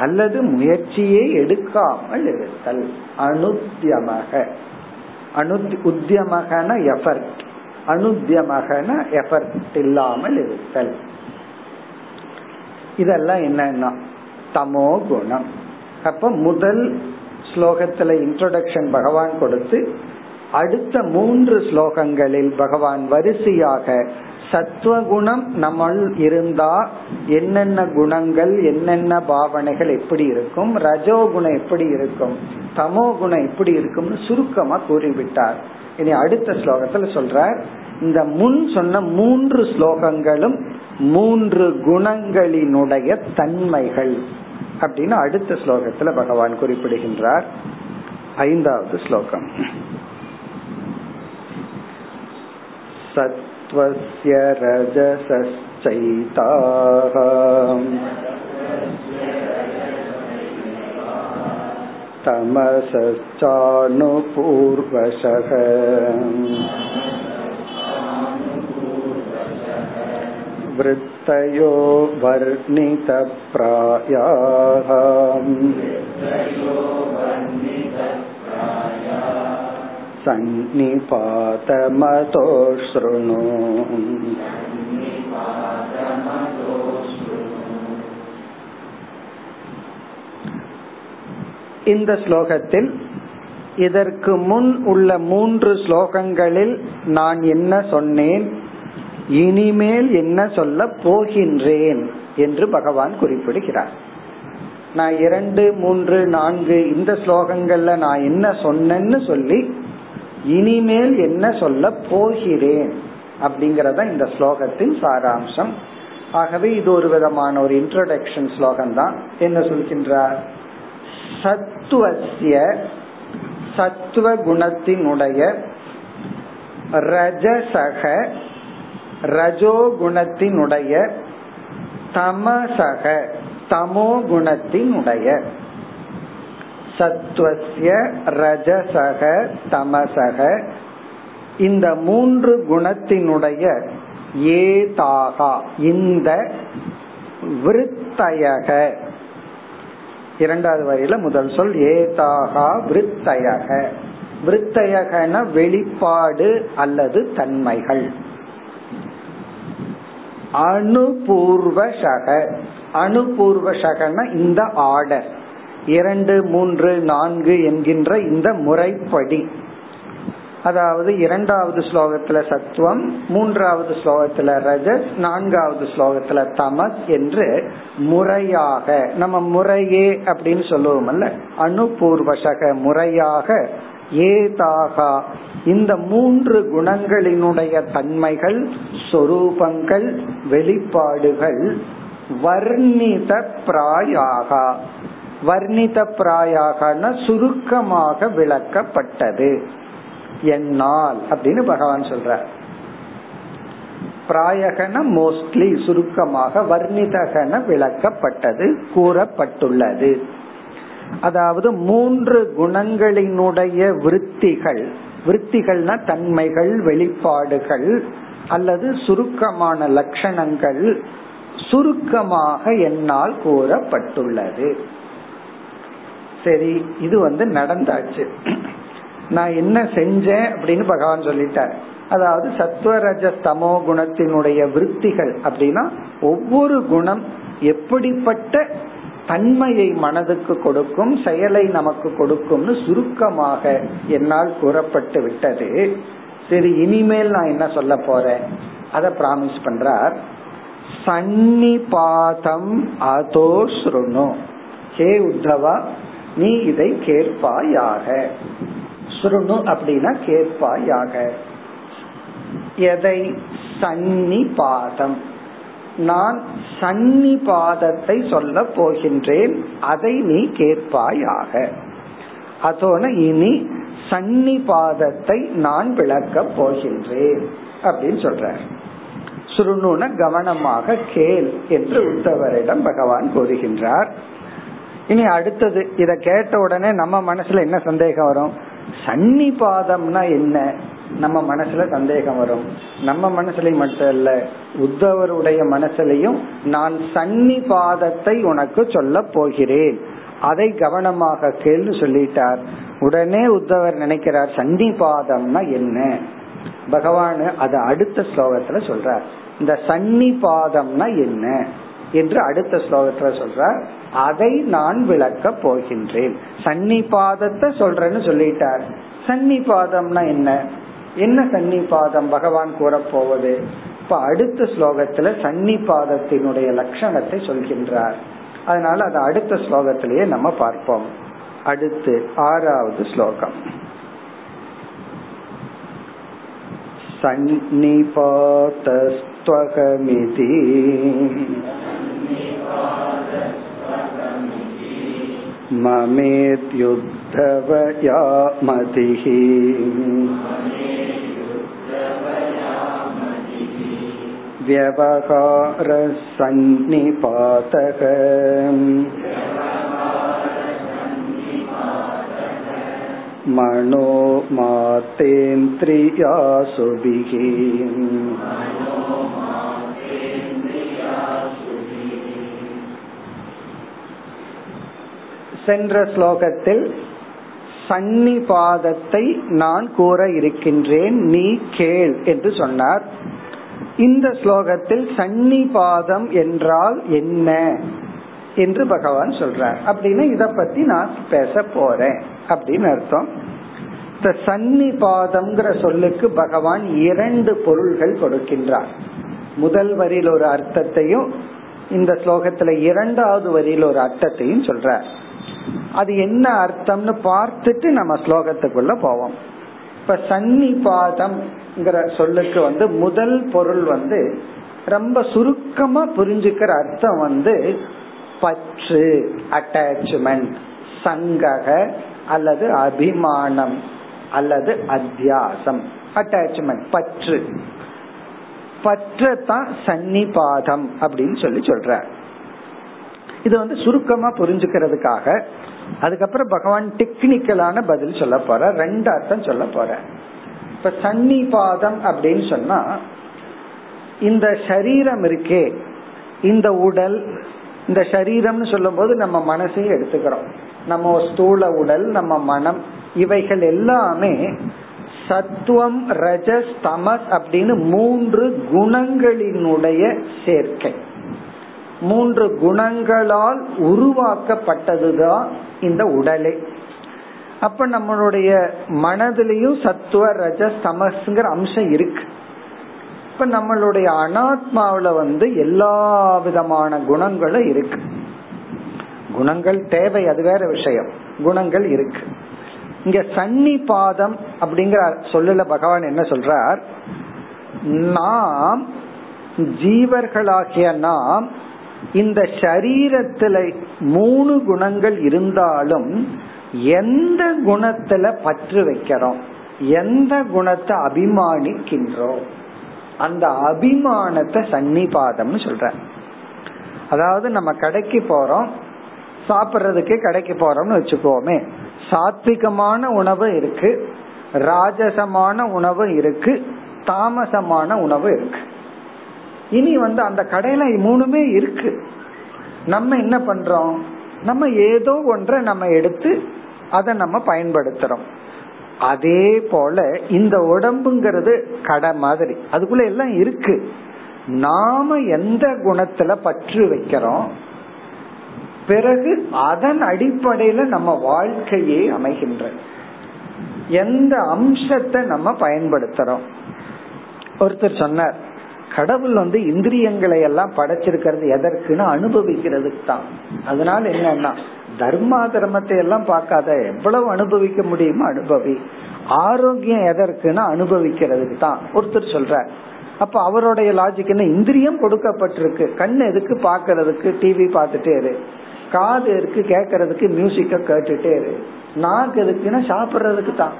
அல்லது முயற்சியே எடுக்காமல் இருத்தல் அனுத்யமாக. உத்யமகன எஃபர்ட், அனுத்யமகன எஃபர்ட் இல்லாமல் இருத்தல். இதெல்லாம் என்னன்னா தமோ குணம். அப்ப முதல் ஸ்லோகத்துல இன்ட்ரோடக்ஷன் பகவான் கொடுத்து அடுத்த 3 ஸ்லோகங்களில் பகவான் வரிசையாக சத்துவகுணம் நம்மள் இருந்தா என்னென்ன குணங்கள், என்னென்ன பாவனைகள் எப்படி இருக்கும், ரஜோகுணம் எப்படி இருக்கும், தமோ குணம் எப்படி இருக்கும்னு சுருக்கமா கூறிவிட்டார். இனி அடுத்த ஸ்லோகத்துல சொல்றார், இந்த முன் சொன்ன 3 ஸ்லோகங்களும் 3 குணங்களினுடைய தன்மைகள் அப்படின்னு அடுத்த ஸ்லோகத்துல பகவான் குறிப்பிடுகின்றார். 5வது ஸ்லோகம். சத்வஸ்ய ரஜசஸ்சைதாஹ தமசஸ்சானுபூர்வஷஹ விருத்தயோ வர்ணிதப்ராயாஹ சந்நிபாதமதோ ஶ்ருணு. இந்த ஸ்லோகத்தில் இதற்கு முன் உள்ள 3 ஸ்லோகங்களில் நான் என்ன சொன்னேன், இனிமேல் என்ன சொல்ல போகின்றேன் என்று பகவான் குறிப்பிடுகிறார். நான் 2, 3, 4 இந்த ஸ்லோகங்கள்ல நான் என்ன சொன்னேன்னு சொல்லி இனிமேல் என்ன சொல்ல போகிறேன் அப்படிங்கறத இந்த ஸ்லோகத்தின் சாராம்சம். ஆகவே இது ஒரு விதமான ஒரு இன்ட்ரோடக்ஷன் ஸ்லோகன் தான். என்ன சொல்கின்றார்? சத்துவசிய சத்துவ குணத்தினுடைய ரஜசக ரஜோ குணத்தினுடைய தமசக தமோ குணத்தினுடைய சத்வஸ்ய ரஜசக தமசக இந்த மூன்று குணத்தினுடைய ஏதாகா இந்த விருத்தயக இரண்டாவது வரியில முதல் சொல் ஏதாகா விருத்தயக. விருத்தயகன வெளிப்பாடு அல்லது தன்மைகள். அனுபூர்வசக அனுபூர்வசகன இந்த ஆர்டர் 2, 3, 4 என்கின்ற இந்த முறைப்படி, அதாவது இரண்டாவது ஸ்லோகத்துல சத்துவம், மூன்றாவது ஸ்லோகத்துல ரஜஸ், 4வது ஸ்லோகத்துல தமஸ் என்று முறையாக, நம்ம முறையே அப்படின்னு சொல்லுவோம்ல, அனுபூர்வசக முறையாக ஏதாகா இந்த 3 குணங்களினுடைய தன்மைகள், சொரூபங்கள், வெளிப்பாடுகள் வர்ணித பிராயாக. வர்ணித பிராயாகன சுருக்கமாக விளக்கப்பட்டது என்னால் அப்படின்னு பகவான் சொல்றார். பிராயகன மோஸ்ட்லி சுருக்கமாக, வர்ணிதகன விளக்கப்பட்டது, கூறப்பட்டுள்ளது. அதாவது 3 குணங்களினுடைய விருத்திகள், விருத்திகள்னா தன்மைகள், வெளிப்பாடுகள் அல்லது சுருக்கமான லட்சணங்கள் சுருக்கமாக என்னால் கூறப்பட்டுள்ளது. சரி, இது நடந்தாச்சு, நான் என்ன செஞ்சேன் அப்படின்னு பகவான் சொல்லிட்டார். அதாவது சத்வரஜ தமோ குணத்தினுடைய விருத்திகள் அப்படின்னா ஒவ்வொரு குணம் எப்படிப்பட்ட தன்மையை மனதுக்கு கொடுக்கும், செயலை நமக்கு கொடுக்கும்னு சுருக்கமாக என்னால் கூறப்பட்டு விட்டது. சரி, இனிமேல் நான் என்ன சொல்ல போறேன் அத பிராமிஸ் பண்றார். சன்னிபாதம் அதோ ஸ்ருணு, ஹே உத்தவா நீ இதை கேட்பாயாக. ஸ்ருணு அப்படின்னா கேட்பாயாக. எதை? சன்னிபாதம். நான் சன்னிபாதத்தை சொல்ல போகின்றேன், அதை நீ கேட்பாயாக. அதோன இனி சன்னிபாதத்தை நான் விளக்க போகின்றேன் அப்படின்னு சொல்ற. சுருணுன கவனமாக கேள் என்று உத்தவரிடம் பகவான் கூறுகின்றார். இனி அடுத்தது, இத கேட்ட உடனே நம்ம மனசுல என்ன சந்தேகம் வரும்? சன்னிபாதம்னா என்ன? நம்ம மனசுல சந்தேகம் வரும். நம்ம மனசுல மட்டும் இல்ல, உத்தவருடைய மனசுலயும் நான் சன்னிபாதத்தை உனக்கு சொல்ல போகிறேன், அதை கவனமாக கேள்வி சொல்லிட்டார். உடனே உத்தவர் நினைக்கிறார் சன்னிபாதம்னா என்ன? பகவான் அத அடுத்த ஸ்லோகத்துல சொல்றார். இந்த சன்னிபாதம்னா என்ன என்று அடுத்த ஸ்லோகத்துல சொல்றார். அதை நான் விளக்க போகின்றேன். சன்னிபாதத்தை சொல்றேன்னு சொல்லிட்டார். சன்னிபாதம்னா என்ன? என்ன சன்னிபாதம் பகவான் கூறப்போவது? இப்ப அடுத்த ஸ்லோகத்துல சன்னிபாதத்தினுடைய லட்சணத்தை சொல்கின்றார். அதனால அது அடுத்த ஸ்லோகத்திலேயே நம்ம பார்ப்போம். அடுத்து 6வது ஸ்லோகம். சன்னிபாதஸ்த்வகமிதி மமேத்யுத்தவயா மதிஹி. வ்யவஹார சன்னிபாதக மனோ மாதேந்திரியாசுபிஹி. சென்ற ஸ்லோகத்தில் சன்னிபாதத்தை நான் கூற இருக்கின்றேன், நீ கேள் என்று சொன்னார். இந்த ஸ்லோகத்தில் சன்னிபாதம் என்றால் என்ன என்று பகவான் சொல்றார். அப்படின்னா இத பத்தி நான் பேச போறேன் அப்படின்னு அர்த்தம். இந்த சன்னிபாதம்ங்கிற சொல்லுக்கு பகவான் 2 பொருள்கள் கொடுக்கின்றார். முதல் வரியில் ஒரு அர்த்தத்தையும், இந்த ஸ்லோகத்துல 2வது வரியில் ஒரு அர்த்தத்தையும் சொல்றார். அது என்ன அர்த்தம்னு பார்த்துட்டு நம்ம ஸ்லோகத்துக்குள்ள போவோம். இப்ப சன்னிபாதம் சொல்லுக்கு முதல் பொருள் ரொம்ப சுருக்கமா புரிஞ்சுக்கிற அர்த்தம் வந்து பற்று, அட்டாச்மெண்ட், சங்கக அல்லது அபிமானம் அல்லது அத்தியாசம். அட்டாச்மெண்ட் பற்று, பற்று தான் சன்னிபாதம் அப்படின்னு சொல்ற. இது வந்து சுருக்கமா புரிஞ்சுக்கிறதுக்காக. அதுக்கப்புறம் பகவான் டெக்னிக்கலான பதில் சொல்ல போற, ரெண்டு அர்த்தம் சொல்ல போற. இப்ப சன்னிபாதம் அப்படின்னு சொன்னா இந்த சரீரம் இருக்கே, இந்த உடல், இந்த சரீரம்னு சொல்லும் போது நம்ம மனசையும் எடுத்துக்கிறோம். நம்ம ஸ்தூல உடல், நம்ம மனம், இவைகள் எல்லாமே சத்துவம் ரஜஸ் தமஸ் அப்படின்னு மூன்று குணங்களினுடைய சேர்க்கை, மூன்று குணங்களால் உருவாக்கப்பட்டதுதான் இந்த உடலே. அப்ப நம்மளுடைய மனதிலையும் சத்துவ ரஜஸ் தமஸ்ங்கிற அம்சம் இருக்கு. இப்ப நம்மளுடைய அனாத்மாவில வந்து எல்லா விதமான குணங்களும் இருக்கு. குணங்கள் தேவை, அது வேற விஷயம், குணங்கள் இருக்கு. இங்க சன்னிபாதம் அப்படிங்கிற சொல்லல பகவான் என்ன சொல்றார், நாம் ஜீவர்களாகிய நாம் இந்த சரீரத்துல மூணு குணங்கள் இருந்தாலும் எந்த குணத்துல பற்று வைக்கிறோம், எந்த குணத்தை அபிமானிக்கின்றோம், அந்த அபிமானத்தை சன்னிபாதம்னு சொல்ற. அதாவது நம்ம கடைக்கு போறோம், சாப்பிட்றதுக்கு கடைக்கு போறோம்னு வச்சுக்கோமே. சாத்விகமான உணவு இருக்கு, ராஜசமான உணவு இருக்கு, தாமசமான உணவு இருக்கு. இனி வந்து அந்த கடையில மூணுமே இருக்கு. நம்ம என்ன பண்றோம், நம்ம ஏதோ ஒன்றை நம்ம எடுத்து அதை நம்ம பயன்படுத்துறோம். அதே போல இந்த உடம்புங்கிறது கடை மாதிரி, அதுக்குள்ள எல்லாம் இருக்கு. நாம எந்த குணத்துல பற்று வைக்கிறோம், பிறகு அதன் அடிப்படையில நம்ம வாழ்க்கையே அமைகின்ற எந்த அம்சத்தை நம்ம பயன்படுத்துறோம். ஒருத்தர் சொன்னார், கடவுள் வந்து இந்திரியங்களை எல்லாம் படைச்சிருக்கிறது எதற்குன்னு அனுபவிக்கிறதுக்கு தான். அதனால என்னன்னா தர்மா தர்மத்தை எல்லாம் பார்க்காத, எவ்வளவு அனுபவிக்க முடியுமோ அனுபவி. ஆரோக்கியம் எதற்குன்னு அனுபவிக்கிறதுக்கு தான் ஒருத்தர் சொல்றார். அப்ப அவருடைய லாஜிக் என்ன, இந்திரியம் கொடுக்கப்பட்டிருக்கு, கண் எதுக்கு பாக்கிறதுக்கு, டிவி பார்த்துட்டே இரு, காது எதுக்கு கேட்கறதுக்கு, மியூசிக்க கேட்டுட்டே இரு, நாக்கு எதுக்குன்னா சாப்பிட்றதுக்கு தான்,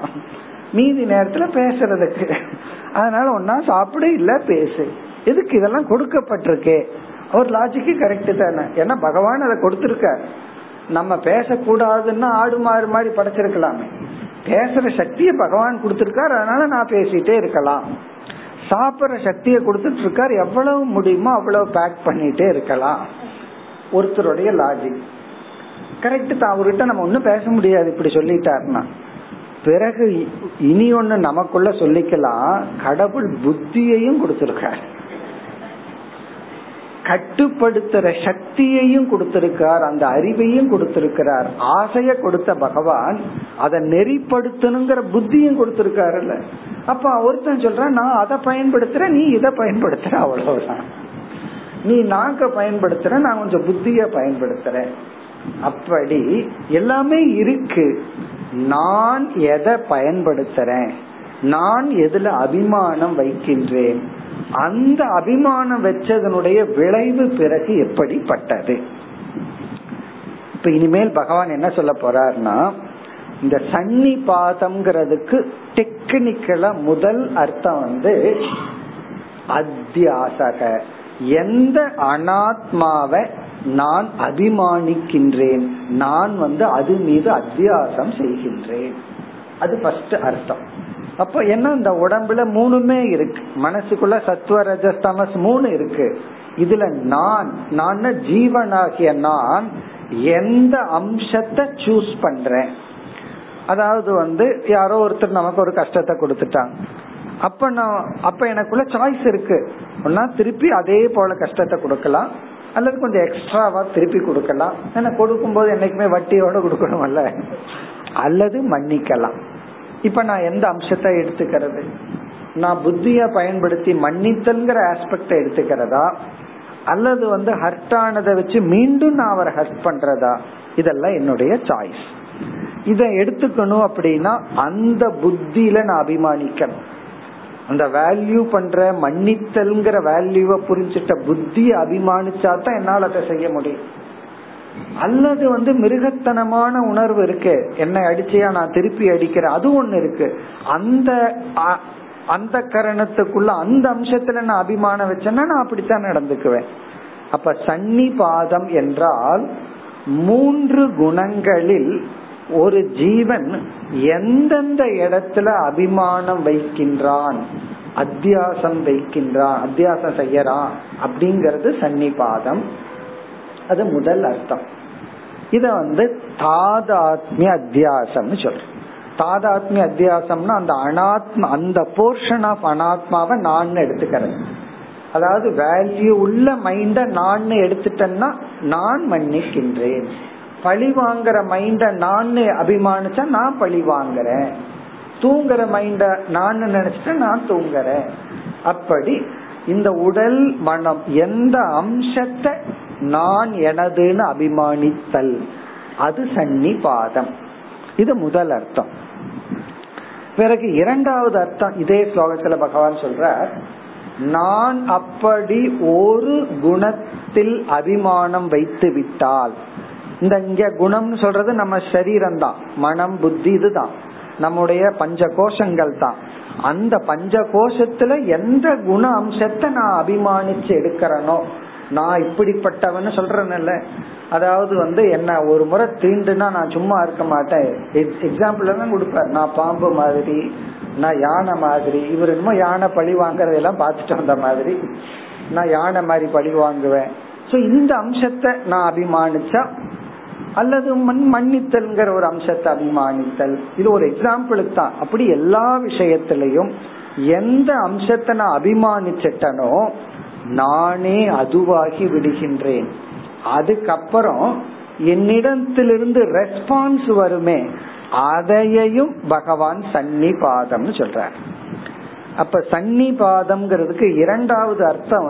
மீதி நேரத்துல பேசுறதுக்கு, அதனால ஒன்னா சாப்பிடு இல்ல பேசு, எதுக்கு இதெல்லாம் கொடுக்கப்பட்டிருக்கே. அவர் லாஜிக்கு கரெக்டு தானே, ஏன்னா பகவான் அதை கொடுத்துருக்கார். நம்ம பேசக்கூடாதுன்னா ஆடு மாறு மாதிரி படைச்சிருக்கலாமே, பேசுற சக்தியை பகவான் கொடுத்துருக்காரு, அதனால நான் பேசிட்டே இருக்கலாம். சாப்பிட்ற சக்தியை கொடுத்துட்டு இருக்காரு, எவ்வளவு முடியுமோ அவ்வளவு பேக் பண்ணிட்டே இருக்கலாம். ஒருத்தருடைய லாஜிக் கரெக்ட் தான், அவர்கிட்ட நம்ம ஒன்னும் பேச முடியாது இப்படி சொல்லிட்டாருன்னா. பிறகு இனி ஒன்னு நமக்குள்ள சொல்லிக்கலாம், கடவுள் புத்தியையும் கொடுத்திருக்கார், கட்டுப்படுத்துற சக்தியையும் கொடுத்திருக்கார், அந்த அறிவையும் கொடுத்திருக்கிறார். ஆசைய கொடுத்த பகவான் அதை நெறிப்படுத்தணுங்கிற புத்தியும் கொடுத்திருக்காருல்ல. அப்ப ஒருத்தன் சொல்றான், நான் அதை பயன்படுத்துறேன், நீ இதை பயன்படுத்துற, அவ்வளவுதான். நீ நாக்க பயன்படுத்துற, நான் கொஞ்சம் புத்திய பயன்படுத்துறேன். அப்படி எல்லாமே இருக்கு. நான் எதை பயன்படுத்துறேன், நான் எதுல அபிமானம் வைக்கின்றேன், அந்த அபிமானம் வச்சதனுடைய விளைவு பிறகு எப்படிப்பட்டது. இப்ப இனிமேல் பகவான் என்ன சொல்ல போறார்னா, இந்த சன்னிபாதம்ங்கிறதுக்கு டெக்னிக்கலா முதல் அர்த்தம் வந்து அத்தியாசக, எந்த அனாத்மாவை நான் அபிமானிக்கின்றேன், நான் வந்து அது மீது அத்தியாசம் செய்கின்றேன், அது ஃபர்ஸ்ட் அர்த்தம். அப்ப என்ன, இந்த உடம்புல மூணுமே இருக்கு, மனசுக்குள்ள சத்துவ ரஜஸ் தமஸ் மூணு இருக்கு. இதுல நான் ஜீவனாகிய நான் எந்த அம்சத்தை சூஸ் பண்றேன். அதாவது வந்து யாரோ ஒருத்தர் நமக்கு ஒரு கஷ்டத்தை கொடுத்துட்டாங்க, அப்ப எனக்குள்ள சாய்ஸ் இருக்கு. ஒன்னா திருப்பி அதே போல கஷ்டத்தை கொடுக்கலாம், அல்லது கொஞ்சம் எக்ஸ்ட்ராவா திருப்பி கொடுக்கலாம். ஏன்னா கொடுக்கும்போது என்னைக்குமே வட்டியோட கொடுக்கணும்ல. அல்லது மன்னிக்கலாம். இப்ப நான் எந்த அம்சத்தை எடுத்துக்கிறது, நான் புத்திய பயன்படுத்தி மன்னித்தல்ங்கிற ஆஸ்பெக்ட எடுத்துக்கிறதா, அல்லது வந்து ஹர்ட் ஆனதை வச்சு மீண்டும் நான் அவரை ஹர்ட் பண்றதா, இதெல்லாம் என்னுடைய சாய்ஸ். இத எடுத்துக்கணும் அப்படின்னா அந்த புத்தியில நான் அபிமானிக்கணும். அந்த வேல்யூ பண்ற மன்னித்தல்ங்கிற வேல்யூவை புரிஞ்சிட்ட புத்தி அபிமானிச்சாதான் என்னால் அதை செய்ய முடியும். அல்லது மிருகத்தனமான உணர்வு இருக்கு, என்னை அடிச்சியா நான் திருப்பி அடிக்கிறேன், அது ஒண்ணு இருக்கு. அந்த கரணத்துக்குள்ள அந்த அம்சத்துல நான் அபிமானம் வச்சேன்னா நான் அப்படித்தான் நடந்துக்குவேன். அப்ப சன்னிபாதம் என்றால் மூன்று குணங்களில் ஒரு ஜீவன் எந்தெந்த இடத்துல அபிமானம் வைக்கின்றான், அத்தியாசம் வைக்கின்றான், அத்தியாசம் செய்யறான் அப்படிங்கறது சன்னிபாதம். அது முதல் அர்த்தம். இத தாதாத்மிய அத்தியாசம்னு சொல்றோம். தாதாத்மிய அத்தியாசம்னா அந்த அனாத்மா, அந்த போர்ஷன் ஆஃப் அனாத்மாவை நான் எடுத்துக்கிறேன். அதாவது வேல்யூ உள்ள மைண்ட நான் எடுத்துட்டேன்னா நான் மன்னிக்கின்றேன், பழி வாங்குற மைண்ட நான் அபிமானிச்சா நான் பழி வாங்குறேன், தூங்குற மைண்ட நான் நினைச்சிட்டா நான் தூங்குறேன். அப்படி இந்த உடல் மனம் எந்த அம்சத்தை நான் எனதுன்னு அபிமானித்தல், அது சன்னிபாதம். இது முதல் அர்த்தம். பிறகு இரண்டாவது அர்த்தம் இதே ஸ்லோகத்துல பகவான் சொல்றார், நான் அப்படி ஒரு குணத்தில் அபிமானம் வைத்து விட்டால், இந்த இங்க குணம் சொல்றது நம்ம சரீரம் தான், மனம் புத்தி இதுதான் நம்முடைய பஞ்ச கோஷங்கள் தான். அந்த பஞ்ச கோஷத்துல எந்த குண அம்சத்தை நான் அபிமானிச்சு எடுக்கிறனோ, நான் இப்படிப்பட்டவன்னு சொல்றேன்ல, அதாவது என்ன ஒரு முறை தீண்டுனா நான் சும்மா இருக்க மாட்டேன். எக்ஸாம்பிள் எல்லாம் கொடுப்பாரு, நான் பாம்பு மாதிரி, நான் யானை மாதிரி, இவர் என்னமோ யானை பழி வாங்கறதெல்லாம் பார்த்துட்டு வந்த மாதிரி நான் யானை மாதிரி பழி வாங்குவேன். ஸோ இந்த அம்சத்தை நான் அபிமானிச்சா, அல்லது மன்னித்தல்ங்கிற ஒரு அம்சத்தை அபிமானித்தல், இது ஒரு எக்ஸாம்பிளுக்கு தான். அப்படி எல்லா விஷயத்திலையும் எந்த அம்சத்தை நான் அபிமானிச்சிட்டனோ நானே அதுவாகி விடுகின்றேன். அதுக்கப்புறம் என்னிடத்திலிருந்து ரெஸ்பான்ஸ் வருமே, அதையையும் பகவான் சன்னிபாதம் சொல்றார். அப்ப சன்னிபாதம்ங்கிறதுக்கு இரண்டாவது அர்த்தம்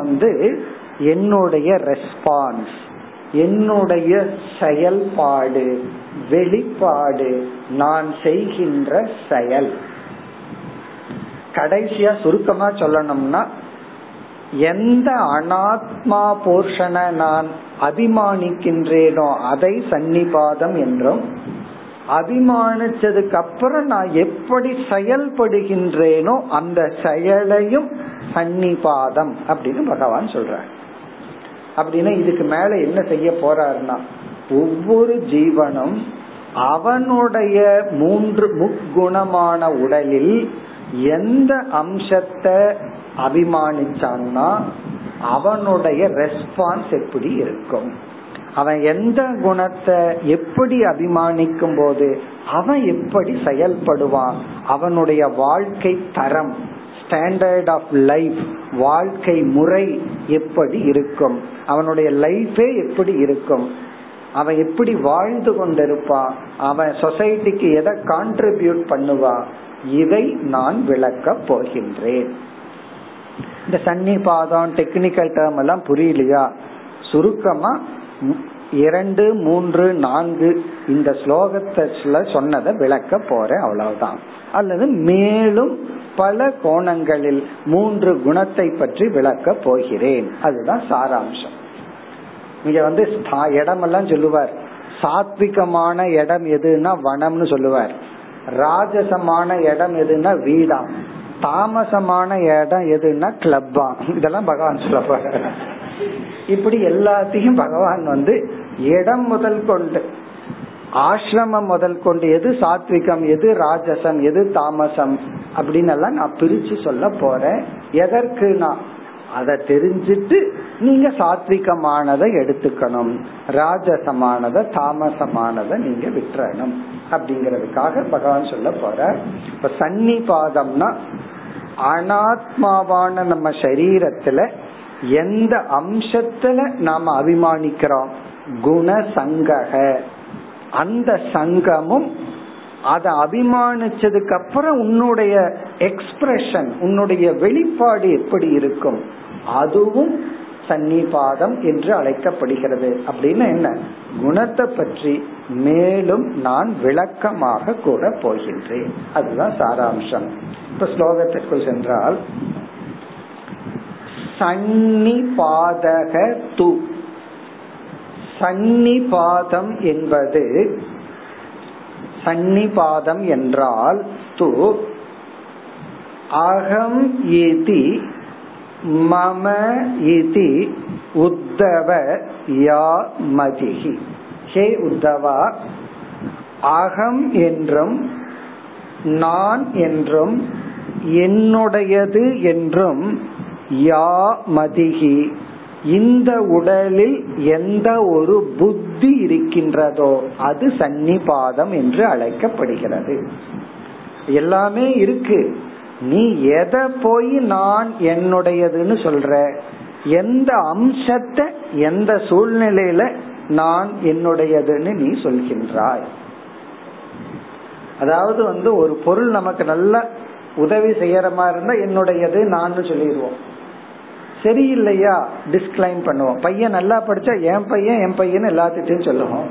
என்னுடைய ரெஸ்பான்ஸ், என்னுடைய செயல்பாடு, வெளிப்பாடு, நான் செய்கின்ற செயல். கடைசியா சுருக்கமா சொல்லணும்னா, எந்த அனாத்மா போர்ஷனை நான் அபிமானிக்கின்றேனோ அதை சன்னிபாதம் என்றும், அபிமானிச்சதுக்கு அப்புறம் நான் எப்படி செயல்படுகின்றேனோ அந்த செயலையும் சன்னிபாதம் அப்படின்னு பகவான் சொல்றார். அப்படின்னா இதுக்கு மேல என்ன செய்ய போறாருன்னா, ஒவ்வொரு ஜீவனும் அவனுடைய மூன்று முக்குணமான உடலில் எந்த அம்சத்தை அபிமானிச்சான்னா அவனுடைய ரெஸ்பான்ஸ் எப்படி இருக்கும், அவன் எந்த குணத்தை எப்படி அபிமானிக்கும் போது அவன் எப்படி செயல்படுவான், அவனுடைய வாழ்க்கை தரம், ஸ்டாண்டர்ட் ஆஃப் லைஃப், வாழ்க்கை முறை எப்படி இருக்கும், அவனுடைய லைஃபே எப்படி இருக்கும், அவன் எப்படி வாழ்ந்து கொண்டிருப்பான், அவன் சொசைட்டிக்கு எதை கான்ட்ரிபியூட் பண்ணுவான், இதை நான் விளக்க போகின்றேன். இந்த சன்னிபாதம் டெக்னிக்கல் டேர்ம் எல்லாம் புரியலையா? சுருக்கமா 2, 3, 4 இந்த ஸ்லோகத்துல சொன்னதை விளக்க போறேன், அவ்வளவுதான். அல்லது மேலும் பல கோணங்களில் 3 குணத்தை பற்றி விளக்க போகிறேன். அதுதான் சாராம்சம். இங்க இடமெல்லாம் சொல்லுவார், சாத்விகமான இடம் எதுன்னா வனம்னு சொல்லுவார், ராஜசமான இடம் எதுன்னா வீடாம், தாமசமான இடம் எதுன்னா கிளப்பா, இதெல்லாம் பகவான் சொல்ல போற. இப்படி எல்லாத்தையும் பகவான் இடம் முதல் கொண்டு, ஆசிரமம் முதல் கொண்டு, எது சாத்விகம், எது ராஜசம், எது தாமசம் அப்படின்னு எல்லாம் நான் பிரிச்சு சொல்ல போறேன். எதற்குனா அதை தெரிஞ்சிட்டு நீங்க சாத்விகமானதை எடுத்துக்கணும், ராஜசமானத தாமசமானத நீங்க விட்டுறணும் அப்படிங்கறதுக்காக பகவான் சொல்ல போற. இப்ப சன்னிபாதம்னா அனாத்மாவான நம்ம சரீரத்துல எந்த அம்சத்துல நாம அபிமானிக்கிறோம், குண சங்கக, அந்த சங்கமும் அத அபிமானிச்சதுக்கு அப்புறம் உன்னுடைய எக்ஸ்பிரஷன், உன்னுடைய வெளிப்பாடு எப்படி இருக்கும், அதுவும் சன்னிபாதம் என்று அழைக்கப்படுகிறது. அப்படின்னு என்ன, குணத்தை பற்றி மேலும் நான் விளக்கமாக கூட போகின்றேன். அதுதான் சாராம்சம். இப்ப ஸ்லோகத்திற்குள் சென்றால், சன்னிபாதக து, சன்னிபாதம் என்பது, சன்னிபாதம் என்றால் து அகம் ஏதி மம ஏதி உத்தவ யா மதிஹி. ஹே உத்தவா, அகம் என்றும் நான் என்றும் என்னுடையது என்றும் யா மதிஹி இந்த உடலில் எந்த ஒரு புத்தி இருக்கின்றதோ அது சன்னிபாதம் என்று அழைக்கப்படுகிறது. எல்லாமே இருக்கு, நீ எதை போய் நான் என்னுடையதுன்னு சொல்ற, எந்த அம்சத்தை எந்த சூழ்நிலையில நான் என்னுடையதுன்னு நீ சொல்கின்றாய். அதாவது ஒரு பொருள் நமக்கு நல்ல உதவி செய்யற மாதிரி இருந்தா என்னுடையது நான் சொல்லிடுவோம், சரியில்லையா டிஸ்கிளைம் பண்ணுவோம். பையன் நல்லா படிச்சா என் பையன் என் பையன் எல்லாத்திட்டையும் சொல்லுவோம்,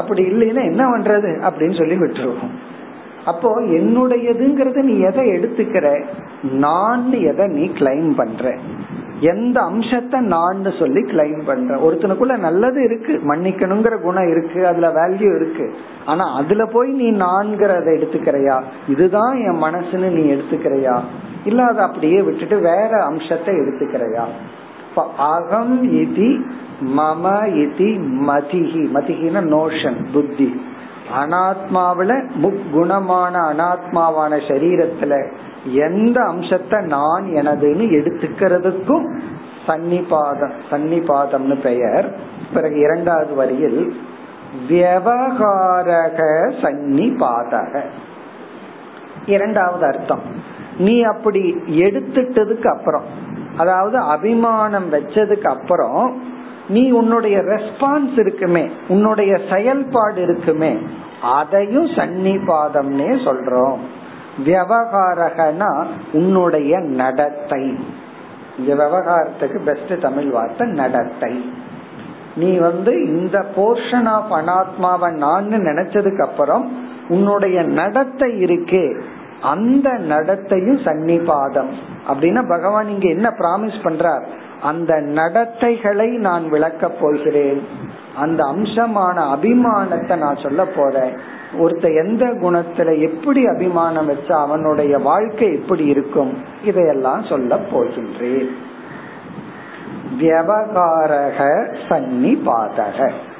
அப்படி இல்லைன்னா என்ன பண்றது அப்படின்னு சொல்லி விட்டுருவோம். அப்போ என்னுடையதுங்கிறது நீ எதை எடுத்துக்கிற, நான் எதை நீ கிளைம் பண்ற, எந்த அம்சத்தை நான் சொல்லி கிளைம் பண்ற. ஒருத்தனுக்குள்ள நல்லது இருக்கு, மன்னிக்கணுங்கிற குணம் இருக்கு, அதுல வேல்யூ இருக்கு, ஆனா அதுல போய் நீ நான்கிறத எடுத்துக்கிறையா, இதுதான் என் மனசுன்னு நீ எடுத்துக்கிறையா, இல்ல அதை அப்படியே விட்டுட்டு வேற அம்சத்தை எடுத்துக்கிறையா. இப்ப அகம் இதி மம இதி மதிஹி, மதிஹின நோஷன் புத்தி, அனாத்மாவில முக்குணமான அனாத்மாவான சரீரத்துல எந்த அம்சத்தை நான் எனதுன்னு எடுத்துக்கிறதுக்கும் சன்னிபாதம், சன்னிபாதம்னு பெயர். பிறகு இரண்டாவது வரியில் வியவகாரக சன்னிபாதக, இரண்டாவது அர்த்தம் நீ அப்படி எடுத்துட்டதுக்கு அப்புறம், அதாவது அபிமானம் வச்சதுக்கு அப்புறம் நீ உன்னுடைய ரெஸ்பான்ஸ் இருக்குமே, உன்னுடைய செயல்பாடு இருக்குமே, அதையும் சன்னிபாதம்னே சொல்றோம். வியவகாரகனா உன்னுடைய நடத்தை, இந்த விவகாரத்துக்கு பெஸ்ட் தமிழ் வார்த்தை நடத்தை. நீ இந்த போர்ஷன் ஆஃப் அனாத்மாவை நான் நினைச்சதுக்கு அப்புறம் உன்னுடைய நடத்தை இருக்கே, அந்த நடத்தையும் சன்னிபாதம். அப்படின்னா பகவான் இங்க என்ன பிராமிஸ் பண்றார், அந்த நடத்தைகளை நான் விளக்க போகிறேன், அந்த அம்சமான அபிமானத்தை நான் சொல்ல போறேன். ஒருத்த எந்த குணத்துல எப்படி அபிமானம் வச்சா அவனுடைய வாழ்க்கை எப்படி இருக்கும், இதையெல்லாம் சொல்ல போகின்றேன். வியவகாரக சன்னிபாதக,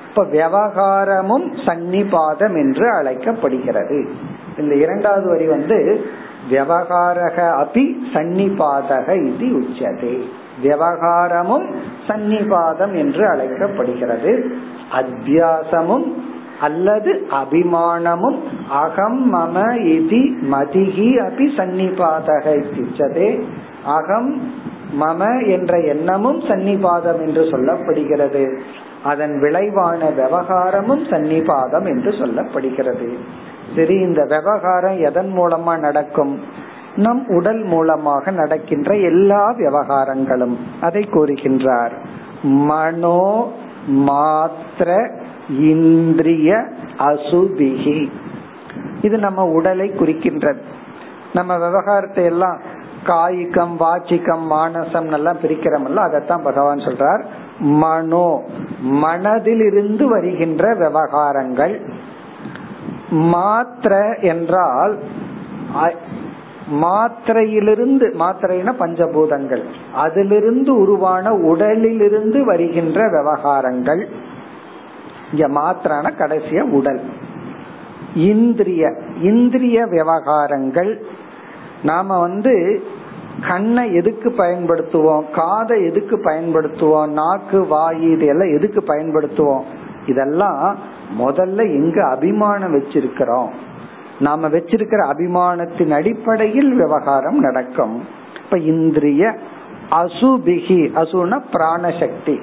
இப்ப வியவகாரமும் சன்னிபாதம் என்று அழைக்கப்படுகிறது. இந்த இரண்டாவது வரி வியவகாரக அபி சன்னிபாதக இது உச்சதே, வியவகாரமும் சன்னிபாதம் என்று அழைக்கப்படுகிறது. அத்தியாசமும் அல்லது அபிமானமும் அகம் மம இதி மதிஹி அபி சன்னிபாதக இத்யுச்சதே, அகம் மம என்ற எண்ணமும் சன்னிபாதம் என்று சொல்லப்படுகிறது, அதன் விளைவான விவகாரமும் சன்னிபாதம் என்று சொல்லப்படுகிறது. சரி, இந்த விவகாரம் எதன் மூலமா நடக்கும், நம் உடல் மூலமாக நடக்கின்ற எல்லா விவகாரங்களும். அதை கூறுகின்றார், மனோ மாத்ர இந்திரிய அசுபிஹி, இது நம்ம உடலை குறிக்கின்றது. நம்ம விவகாரத்தை எல்லாம் காய்கம் வாச்சிக்கம் மானசம் எல்லாம் பிரிக்கிறோம்ல, அதைத்தான் பகவான் சொல்றார். மனோ, மனதிலிருந்து வருகின்ற விவகாரங்கள். மாத்ர என்றால் மாத்திரையிலிருந்து, மாத்திரையின பஞ்சபூதங்கள், அதிலிருந்து உருவான உடலிலிருந்து வருகின்ற விவகாரங்கள். இங்க மாத்திரான கடைசிய உடல். இந்திரிய, இந்திரிய விவகாரங்கள். நாம கண்ணை எதுக்கு பயன்படுத்துவோம், காதை எதுக்கு பயன்படுத்துவோம், நாக்கு வாய் இதெல்லாம் எதுக்கு பயன்படுத்துவோம், இதெல்லாம் முதல்ல எங்க அபிமானம் வச்சிருக்கிறோம், நாம வச்சிருக்கிற அபிமானத்தின் அடிப்படையில் விவகாரம் நடக்கும். இப்ப இந்திரிய அசுபிகி, அசுனா பிராணசக்தி,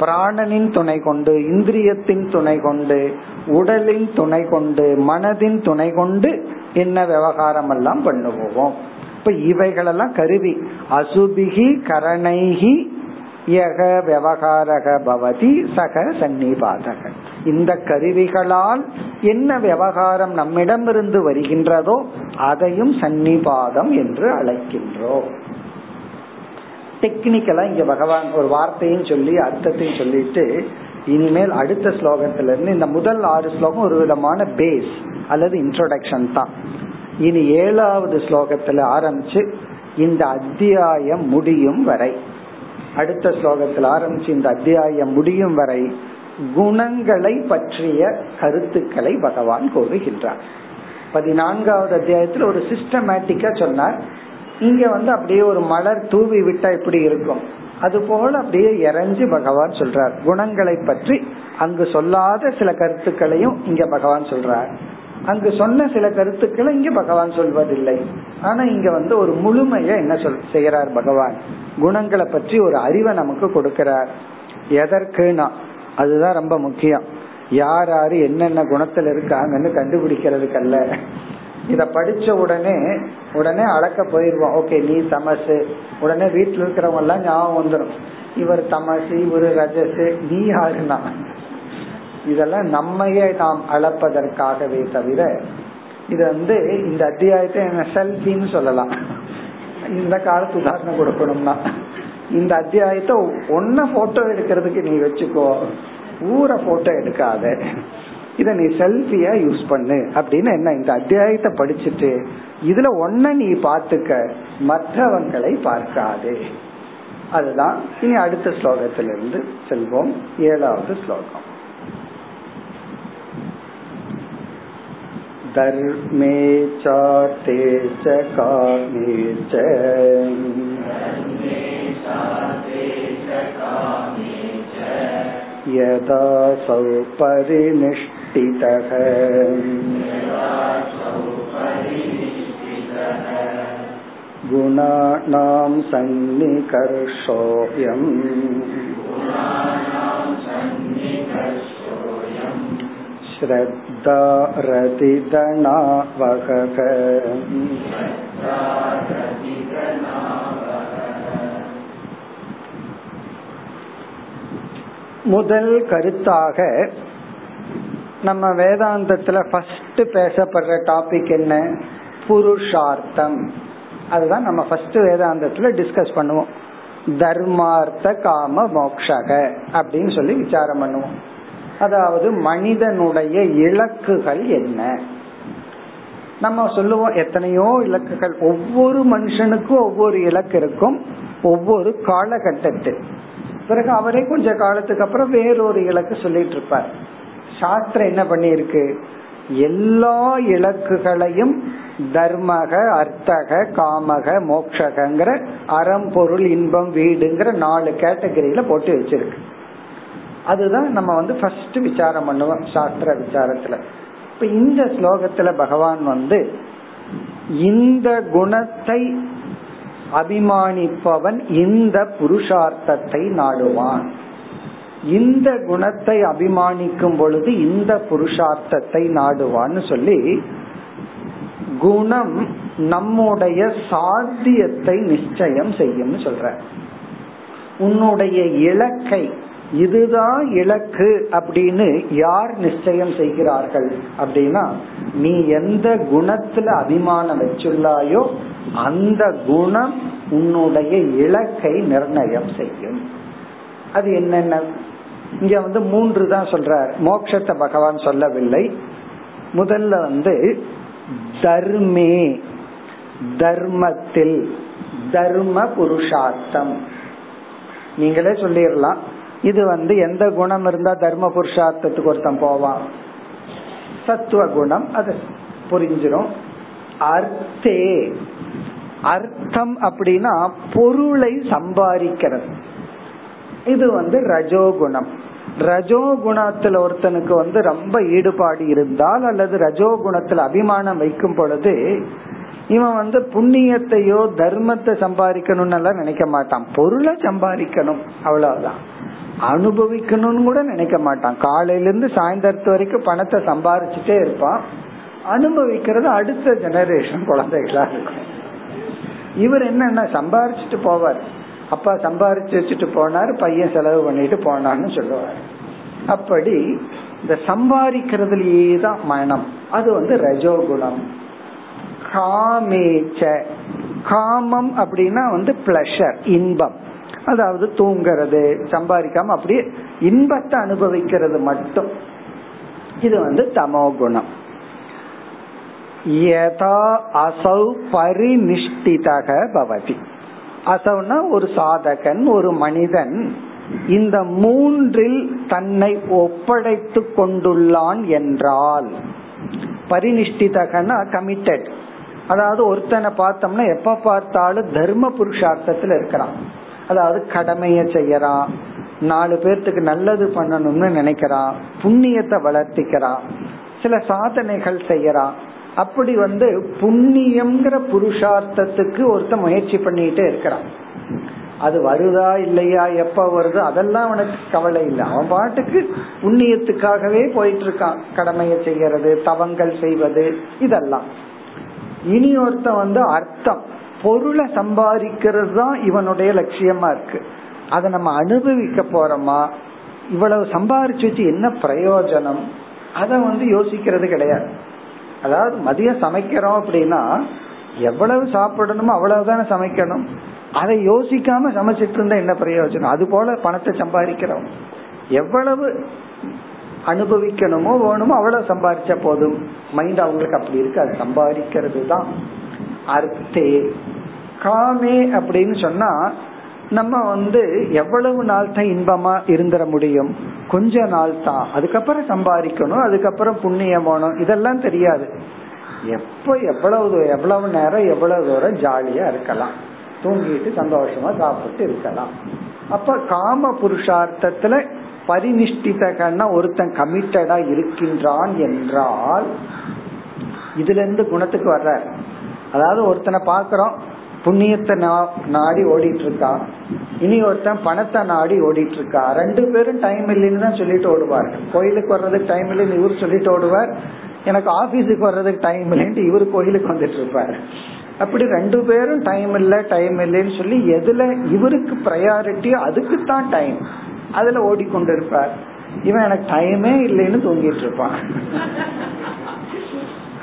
பிராணனின் துணை கொண்டு, இந்திரியத்தின் துணை கொண்டு, உடலின் துணை கொண்டு, மனதின் துணை கொண்டு என்ன விவகாரம் எல்லாம் பண்ணுவோம். இப்ப இவைகளெல்லாம் கருவி. அசுபிகி கரணைகி யக விவகாரக பவதி சக சன்னிபாதக, இந்த கருவிகளால் என்ன விவகாரம் நம்மிடமிருந்து வருகின்றதோ அதையும் சன்னிபாதம் என்று அழைக்கின்றோம். டெக்னிக்கலா இங்க பகவான் ஒரு வார்த்தையும் சொல்லி அர்த்தத்தையும் சொல்லிட்டு இனிமேல் அடுத்த ஸ்லோகத்தில இருந்து இந்த முதல் 6 ஸ்லோகம் ஒரு விதமான பேஸ் அல்லது இன்ட்ரோடக்ஷன் தான். இனி 7வது ஸ்லோகத்துல ஆரம்பிச்சு இந்த அத்தியாயம் முடியும் வரை, அடுத்த ஸ்லோகத்தில் ஆரம்பிச்சு இந்த அத்தியாயம் முடியும் வரை குணங்களை பற்றிய கருத்துக்களை பகவான் கூறுகின்றார். 14வது அத்தியாயத்தில் ஒரு சிஸ்டமேட்டிக்கா சொன்னார். இங்க அப்படியே ஒரு மலர் தூவி விட்டா எப்படி இருக்கும், அது போல அப்படியே இறஞ்சி பகவான் சொல்றார். குணங்களை பற்றி அங்கு சொல்லாத சில கருத்துக்களையும் இங்க பகவான் சொல்றார். அங்கு சொன்ன சில கருத்துக்களை இங்க பகவான் சொல்வதில்லை. ஆனா இங்க ஒரு முழுமைய என்ன செய்யறார் பகவான், குணங்களை பற்றி ஒரு அறிவை நமக்கு கொடுக்கிறார். எதற்குனா அதுதான் ரொம்ப முக்கியம், யாராரு என்னென்ன குணத்துல இருக்காங்கன்னு கண்டுபிடிக்கிறதுக்கு அல்ல. இத படிச்ச உடனே அளக்க போயிருவோம். ஓகே நீ தமசு, உடனே வீட்டுல இருக்கிறவங்க எல்லாம் ஞாபகம் வந்துடும், இவர் தமசு இவரு ரஜசு நீ யாருன்னா. இதெல்லாம் நம்மையே நாம் அளப்பதற்காகவே தவிர இது இந்த அத்தியாயத்தை என்ன செல்ஃபின்னு சொல்லலாம். இந்த காலத்து உதாரணம் கொடுக்கணும்னா இந்த அத்தியாயத்தை ஒன்ன போட்டோ எடுக்கிறதுக்கு நீ வச்சுக்கோ, ஊரை போட்டோ எடுக்காத, இத நீ செல்ஃபியா யூஸ் பண்ணு அப்படின்னு என்ன இந்த அத்தியாயத்தை படிச்சுட்டு இதுல ஒன்ன நீ பாத்துக்க, மற்றவங்களை பார்க்காது. அதுதான் இனி அடுத்த ஸ்லோகத்திலிருந்து செல்வோம். 7வது ஸ்லோகம். தர்மே சாதேச காமேச யதா சௌ பரிநிஷ்டிதஹ குணாநாம் சந்நிகர்ஷோயம் ஸ்ரத்தா ரதிதனாவஹக. முதல் கருத்தாக நம்ம வேதாந்தத்துல ஃபர்ஸ்ட் பேசப்படுற டாபிக் என்ன, புருஷார்த்தம். அதுதான் நம்ம ஃபர்ஸ்ட் வேதாந்தத்துல டிஸ்கஸ் பண்ணுவோம். தர்மார்த்த காம மோக்ஷக அப்படின்னு சொல்லி விசாரம் பண்ணுவோம். அதாவது மனிதனுடைய இலக்குகள் என்ன நம்ம சொல்லுவோம். எத்தனையோ இலக்குகள், ஒவ்வொரு மனுஷனுக்கும் ஒவ்வொரு இலக்கு இருக்கும், ஒவ்வொரு காலகட்டத்தில். பிறகு அவரே கொஞ்ச காலத்துக்கு அப்புறம் வேறொரு இலக்கு சொல்லிட்டு இருப்பார். சாஸ்திரம் என்ன பண்ணிருக்கு, எல்லா இலக்குகளையும் தர்மக அர்த்தக காமக மோக்ஷகங்கிற அறம்பொருள் இன்பம் வீடுங்கிற 4 கேட்டகரியில போட்டு வச்சிருக்கு. அதுதான் நம்ம ஃபர்ஸ்ட் விசாரம் பண்ணுவோம் சாஸ்திர விசாரத்துல. இப்ப இந்த ஸ்லோகத்துல பகவான் இந்த குணத்தை அபிமானிப்பவன் இந்த புருஷார்த்தத்தை நாடுவான். இந்த குணத்தை அபிமானிக்கும் பொழுது இந்த புருஷார்த்தத்தை நாடுவான்னு சொல்லி குணம் நம்முடைய சாத்தியத்தை நிச்சயம் செய்யும் சொல்ற. உன்னுடைய இலக்கை, இதுதான் இலக்கு அப்படின்னு யார் நிச்சயம் செய்கிறார்கள் அப்படின்னா, நீ எந்த குணத்துல அபிமானம் வச்சுள்ளாயோ அந்த குணம் உன்னுடைய இலக்கை நிர்ணயம் செய்யும். அது என்னென்ன, இங்க 3 தான் சொல்றார், மோட்சத்தை பகவான் சொல்லவில்லை. முதல்ல தர்மே, தர்மத்தில், தர்ம புருஷார்த்தம். நீங்களே சொல்லிடலாம், இது எந்த குணம் இருந்தா தர்ம புருஷார்த்தத்துக்கு ஒருத்தம் போவான், சத்துவ குணம், அது புரிஞ்சிடும். அர்த்தே, அர்த்தம் அப்படின்னா பொருளை சம்பாதிக்கிறது, இது ரஜோகுணம். ரஜோகுணத்துல ஒருத்தனுக்கு ரொம்ப ஈடுபாடு இருந்தால் அல்லது ரஜோகுணத்துல அபிமானம் வைக்கும் பொழுது இவன் புண்ணியத்தையோ தர்மத்தை சம்பாதிக்கணும்னு எல்லாம் நினைக்க மாட்டான். பொருளை சம்பாதிக்கணும் அவ்வளவுதான், அனுபவிக்கணும்னு கூட நினைக்க மாட்டான். காலையில இருந்து சாயந்தரத்து வரைக்கும் பணத்தை சம்பாரிச்சுட்டே இருப்பான். அனுபவிக்கிறது அடுத்த ஜெனரேஷன் குழந்தைகளா இருக்கும். இவர் என்ன சம்பாரிச்சுட்டு போவார், அப்பா சம்பாரிச்சு வச்சுட்டு போனார், பையன் செலவு பண்ணிட்டு போனான்னு சொல்லுவார். அப்படி இந்த சம்பாதிக்கிறதுலயே தான் மனம், அது வந்து ரஜோகுணம். காமேச்ச, காமம் அப்படின்னா வந்து பிளஷர், இன்பம். அதாவது தூங்கிறது, சம்பாதிக்காம அப்படியே இன்பத்தை அனுபவிக்கிறது மட்டும், இது வந்து தமோகுணம். யதா அசௌ பரிநிஷ்டிதக பவதி, அசௌனா ஒரு சாதகன், ஒரு மனிதன் இந்த மூன்றில் தன்னை ஒப்படைத்து கொண்டுள்ளான் என்றால், பரிநிஷ்டிதகனா கமிட்டட். அதாவது ஒருத்தனை பார்த்தோம்னா எப்ப பார்த்தாலும் தர்ம புருஷார்த்தத்துல இருக்கிறான், அதாவது கடமைய செய்யறான், 4 பேர்த்துக்கு நல்லது பண்ணணும்னு நினைக்கிறான், புண்ணியத்தை வளர்த்திக்கிறான், சில சாதனைகள் செய்யறான். அப்படி வந்து புண்ணியம்ங்கிற புருஷார்த்தத்துக்கு ஒருத்த முயற்சி பண்ணிட்டே இருக்கிறான். அது வருதா இல்லையா, எப்ப வருது, அதெல்லாம் அவனுக்கு கவலை இல்லை. அவன் பாட்டுக்கு புண்ணியத்துக்காகவே போயிட்டு இருக்கான், கடமையை செய்யறது, தவங்கள் செய்வது, இதெல்லாம். இனி ஒருத்த வந்து அர்த்தம், பொருளை சம்பாதிக்கிறது தான் இவனுடைய லட்சியமா இருக்கு, அதை நம்ம அனுபவிக்க போறோமா, இவ்வளவு சம்பாதிச்சு வச்சு என்ன பிரயோஜனம், அத வந்து யோசிக்கிறது கிடையாது. அதாவது மதியம் சமைக்கிறோம் அப்படின்னா எவ்வளவு சாப்பிடணுமோ அவ்வளவுதானே சமைக்கணும், அதை யோசிக்காம சமைச்சிட்டு இருந்தா என்ன பிரயோஜனம். அது போல பணத்தை சம்பாதிக்கிறோம், எவ்வளவு அனுபவிக்கணுமோ வேணுமோ அவ்வளவு சம்பாதிச்ச போதும். மைண்ட் அவங்களுக்கு அப்படி இருக்கு, அது சம்பாதிக்கிறது தான். அர்த்தே காமே அப்படின்னு சொன்னா நம்ம வந்து எவ்வளவு நாள் தான் இன்பமா இருந்துட முடியும், கொஞ்ச நாள் தான். அதுக்கப்புறம் சம்பாதிக்கணும், அதுக்கப்புறம் புண்ணியம் போகணும், இதெல்லாம் தெரியாது. எப்ப எவ்வளவு நேரம் எவ்வளவு தூரம் ஜாலியா இருக்கலாம், தூங்கிட்டு சந்தோஷமா சாப்பிட்டு இருக்கலாம். அப்ப காம புருஷார்த்தத்துல பரிநிஷ்டிதகன்னா ஒருத்தன் கமிட்டடா இருக்கின்றான் என்றால், இதுல இருந்து குணத்துக்கு வர்ற, அதாவது ஒருத்தனை பாக்கிறோம் புண்ணியத்தை நாடி ஓடிட்டு இருக்கான், இனி ஒருத்தன் பணத்தை நாடி ஓடிட்டு இருக்கா. 2 பேரும் டைம் இல்லைன்னு தான் சொல்லிட்டு ஓடுவார். கோயிலுக்கு வர்றதுக்கு டைம் இல்லைன்னு இவரு சொல்லிட்டு ஓடுவார், எனக்கு ஆபீஸுக்கு வர்றதுக்கு டைம் இல்லைன்னு இவரு கோயிலுக்கு வந்துட்டு இருப்பார். அப்படி 2 பேரும் டைம் இல்லை டைம் இல்லைன்னு சொல்லி எதுல இவருக்கு ப்ரையாரிட்டியோ அதுக்குத்தான் டைம், அதுல ஓடிக்கொண்டிருப்பார். இவன் எனக்கு டைமே இல்லைன்னு தூங்கிட்டு இருப்பான்.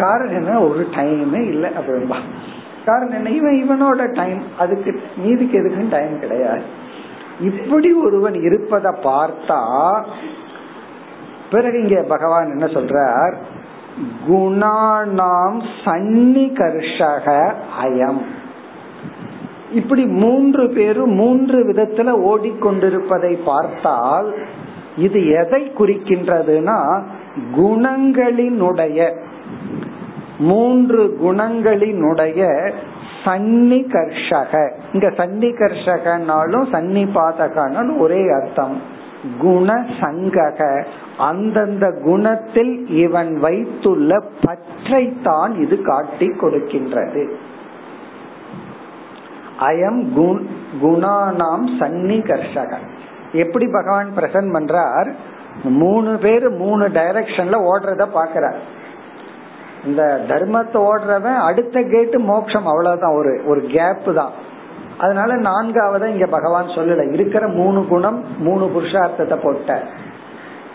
காரணம் என்ன, ஒரு டைமே இல்லை அப்படின்பா. காரணம் என்ன, இவனோட டைம், அதுக்கு நீதிக்கு எதுக்கும் டைம் கிடையாது. இப்படி ஒருவன் இருப்பதை பார்த்தா பிறகு இங்க பகவான் என்ன சொல்றார், குணானாம் சன்னிகர்ஷக அயம். இப்படி 3 பேரும் 3 விதத்துல ஓடிக்கொண்டிருப்பதை பார்த்தால் இது எதை குறிக்கின்றதுன்னா, குணங்களினுடைய 3 குணங்களினுடைய சன்னிகர்ஷக. இங்க சன்னிகர்ஷகனாலும் சன்னிபாதகனாலும் ஒரே அர்த்தம். குண சங்கக, அந்தந்த குணத்தில் இவன் வைத்துள்ள பற்றை தான் இது காட்டி கொடுக்கின்றது. அயம் குணானாம் சன்னிகர்ஷக. எப்படி பகவான் பிரசன்ட் பண்றார், 3 பேரு 3 டைரக்ஷன்ல ஓடுறத பாக்கிறார். இந்த தர்மத்தை ஓடுறவன் அடுத்த கேட்டு மோட்சம், அவ்வளவுதான், ஒரு கேப் தான். அதனால 4ஆவதா இங்க பகவான் சொல்லல, இருக்கிற 3 குணம் 3 புருஷார்த்தத்தை போட்ட.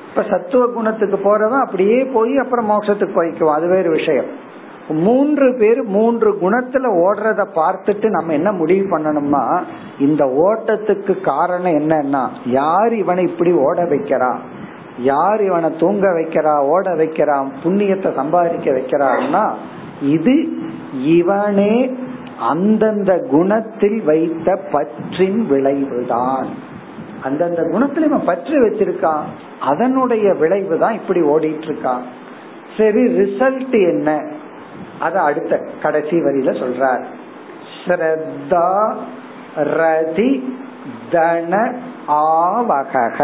இப்ப சத்துவ குணத்துக்கு போறவன் அப்படியே போய் அப்புறம் மோட்சத்துக்கு போய்க்குவான், அது வேறு விஷயம். 3 பேர் 3 குணத்துல ஓடுறத பார்த்துட்டு நம்ம என்ன முடிவு பண்ணணும்னா, இந்த ஓட்டத்துக்கு காரணம் என்னன்னா, யார் இவனை இப்படி ஓட வைக்கிறான், யார் இவனை தூங்க வைக்கிறா, ஓட வைக்கிறான், புண்ணியத்தை சம்பாதிக்க வைக்கிறான்னா, இது இவனே அந்தந்த குணத்தில் வைத்த பற்றின் விளைவுதான். அந்தந்த குணத்துல இவன் பற்று வச்சிருக்கான், அதனுடைய விளைவுதான் இப்படி ஓடிட்டு இருக்கான். சரி, ரிசல்ட் என்ன, அத அடுத்த கடைசி வரியில சொல்றார். ஸ்ரத்தா ரதி தன ஆவகக.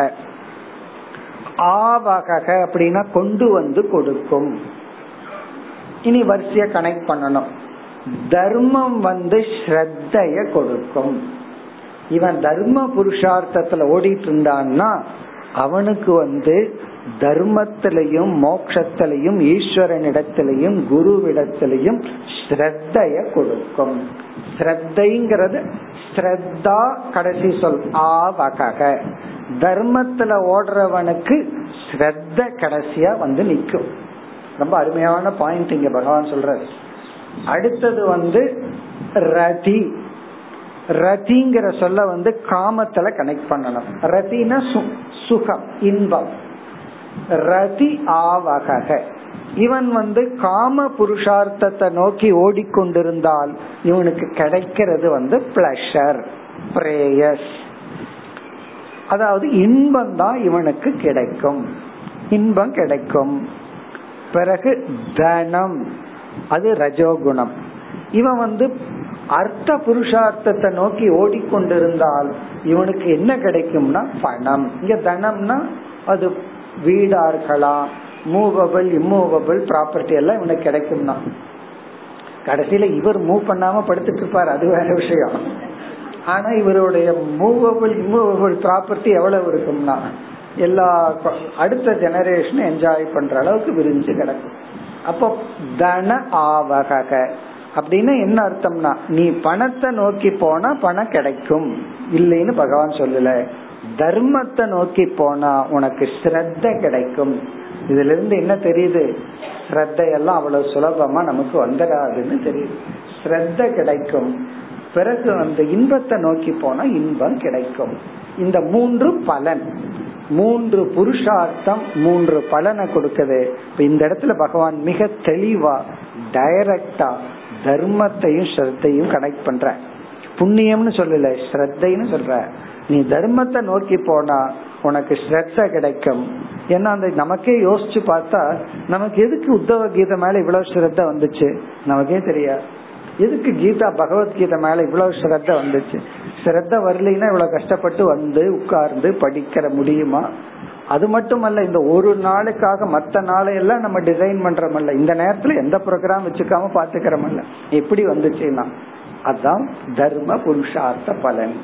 ஆவகக அப்படின்னா கொண்டு வந்து கொடுக்கும். இனி வரிசைய கனெக்ட் பண்ணணும். தர்மம் வந்து ஸ்ரத்தைய கொடுக்கும். இவன் தர்ம புருஷார்த்தத்துல ஓடிட்டு இருந்தான்னா அவனுக்கு வந்து தர்மத்திலையும் மோட்சத்திலையும் ஈஸ்வரனிடத்திலையும் குருவிடத்திலையும் ஸ்ரத்தைய கொடுக்கும். ஸ்ரத்தைங்கிறது ஸ்ரத்தா, கடைசி சொல் ஆவகக. தர்மத்துல ஓடுறவனுக்கு ஸ்ரத்த கடைசியா வந்து நிற்கும். ரொம்ப அருமையான பாயிண்ட் இங்க பகவான் சொல்றாரு. அடுத்தது வந்து ரதி. ரதிங்கிற சொல்ல வந்து காமத்துல கனெக்ட் பண்ணணும். ரதினா சுகம், இன்பம். ரதி ஆவக, இவன் வந்து காம புருஷார்த்தத்தை நோக்கி ஓடிக்கொண்டிருந்தால் இவனுக்கு கிடைக்கிறது வந்து பிளஷர், பிரேயஸ், அதாவது இன்பம் தான் இவனுக்கு கிடைக்கும், இன்பம் கிடைக்கும். பிறகு தனம், அது ரஜோகுணம். இவன் வந்து அர்த்த புருஷார்த்தத்தை நோக்கி ஓடிக்கொண்டிருந்தால் இவனுக்கு என்ன கிடைக்கும்னா பணம். இங்க தனம்னா அது வீடா இருக்கலாம், மூவபிள் இம்மூவபிள் ப்ராப்பர்ட்டி எல்லாம் இவனுக்கு கிடைக்கும்னா. கடைசியில இவர் மூவ் பண்ணாம படுத்துட்டு இருப்பார், அது வேற விஷயம். ஆனா இவருடைய மூவபிள் இம்மூவபிள் ப்ராப்பர்ட்டி எவ்வளவு இருக்கும்னா எல்லா அடுத்த ஜெனரேஷன் என்ஜாய் பண்ற அளவுக்கு விரிஞ்சு கிடக்கும். அப்போ தன ஆவக அப்படின்னா என்ன அர்த்தம்னா நீ பணத்தை நோக்கி போனா பணம் கிடைக்கும், இல்லைன்னு பகவான் சொல்லல. தர்மத்தை நோக்கி போனா உனக்கு ஸ்ரத்த கிடைக்கும். இதுல இருந்து என்ன தெரியுது? ஸ்ரத்தையெல்லாம் அவ்வளவு சுலபமா நமக்கு வந்துடாதுன்னு தெரியுது. ஸ்ரத்த கிடைக்கும். பிறகு அந்த இன்பத்தை நோக்கி போனா இன்பம் கிடைக்கும். இந்த மூன்று பலன், மூன்று புருஷார்த்தம் மூன்று பலனை கொடுக்குது. இந்த இடத்துல பகவான் மிக தெளிவா டைரக்டா தர்மத்தையும் ஸ்ரத்தையும் கனெக்ட் பண்ற. புண்ணியம்னு சொல்லல, ஸ்ரத்தைன்னு சொல்ற. நீ தர்மத்தை நோக்கி போனா உனக்கு ஸ்ரத்த கிடைக்கும். ஏன்னா அந்த நமக்கே யோசிச்சு பார்த்தா நமக்கு எதுக்கு உத்தவ கீதை மேல இவ்வளவு ஸ்ரத்த வந்துச்சு நமக்கே தெரியாது. எதுக்கு கீதா பகவத்கீதை மேல இவ்வளவு ஸ்ரத்த வந்துச்சு? ஸ்ரத்த வரலைன்னா இவ்வளவு கஷ்டப்பட்டு வந்து உட்கார்ந்து படிக்கிற முடியுமா? அது மட்டுமல்ல, இந்த ஒரு நாளுக்காக மற்ற நாளையெல்லாம் நம்ம டிசைன் பண்றோம்ல, இந்த நேரத்துல எந்த ப்ரோக்ராம் வச்சுக்காம பாத்துக்கிறோம்ல, எப்படி வந்துச்சுன்னா அதான் தர்ம புருஷார்த்த பலன்.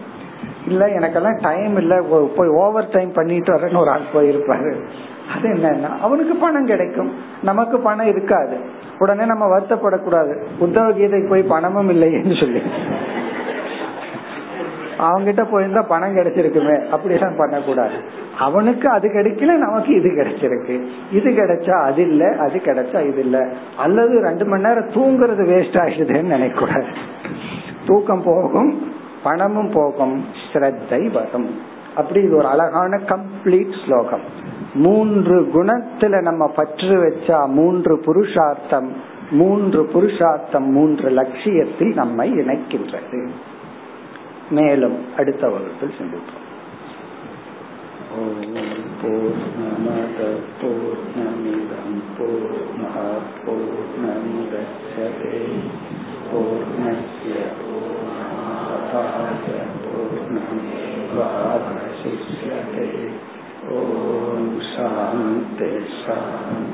இல்ல எனக்கெல்லாம் டைம் இல்ல, போய் ஓவர் டைம் பண்ணிட்டு வரேன்னு ஒரு ஆள் போயிருப்பாரு. அது என்னன்னா அவனுக்கு பணம் கிடைக்கும், நமக்கு பணம் இருக்காது. உடனே நம்ம வருத்தப்படக்கூடாது, உத்தவ கீதைக்கு போய் பணமும் இல்லையேன்னு சொல்லி அவங்கிட்ட போயிருந்தா பணம் கிடைச்சிருக்குமே, அப்படிலாம் பண்ணக்கூடாது. அவனுக்கு அது கிடைக்கல, நமக்கு இது கிடைச்சிருக்கு. இது கிடைச்சா அது இல்ல, அது கிடைச்சா இது இல்ல, அல்லது 2 மணி நேரம் தூங்குறது வேஸ்ட் ஆயிடுதுன்னு நினைக்கூடாது. தூக்கம் போகும், பணமும் போகும், ஸ்ரத்தை வரும். அப்படி இது ஒரு அழகான கம்ப்ளீட் ஸ்லோகம். மூன்று குணத்துல நம்ம பற்று வச்சா மூன்று புருஷார்த்தம், மூன்று புருஷார்த்தம் மூன்று லட்சியத்தில் நம்மை இணைக்கின்றது. மேலும் அடுத்த வகுப்பில் சந்திப்போம். ஓம் பூர்ணமத் பூர்ணமிதம் பூர்ணாத் பூர்ணமுதச்யதே பூர்ணஸ்ய பூர்ணமாதாய பூர்ணமேவாவசிஷ்யதே. ஓம் சாந்தி சாந்தி.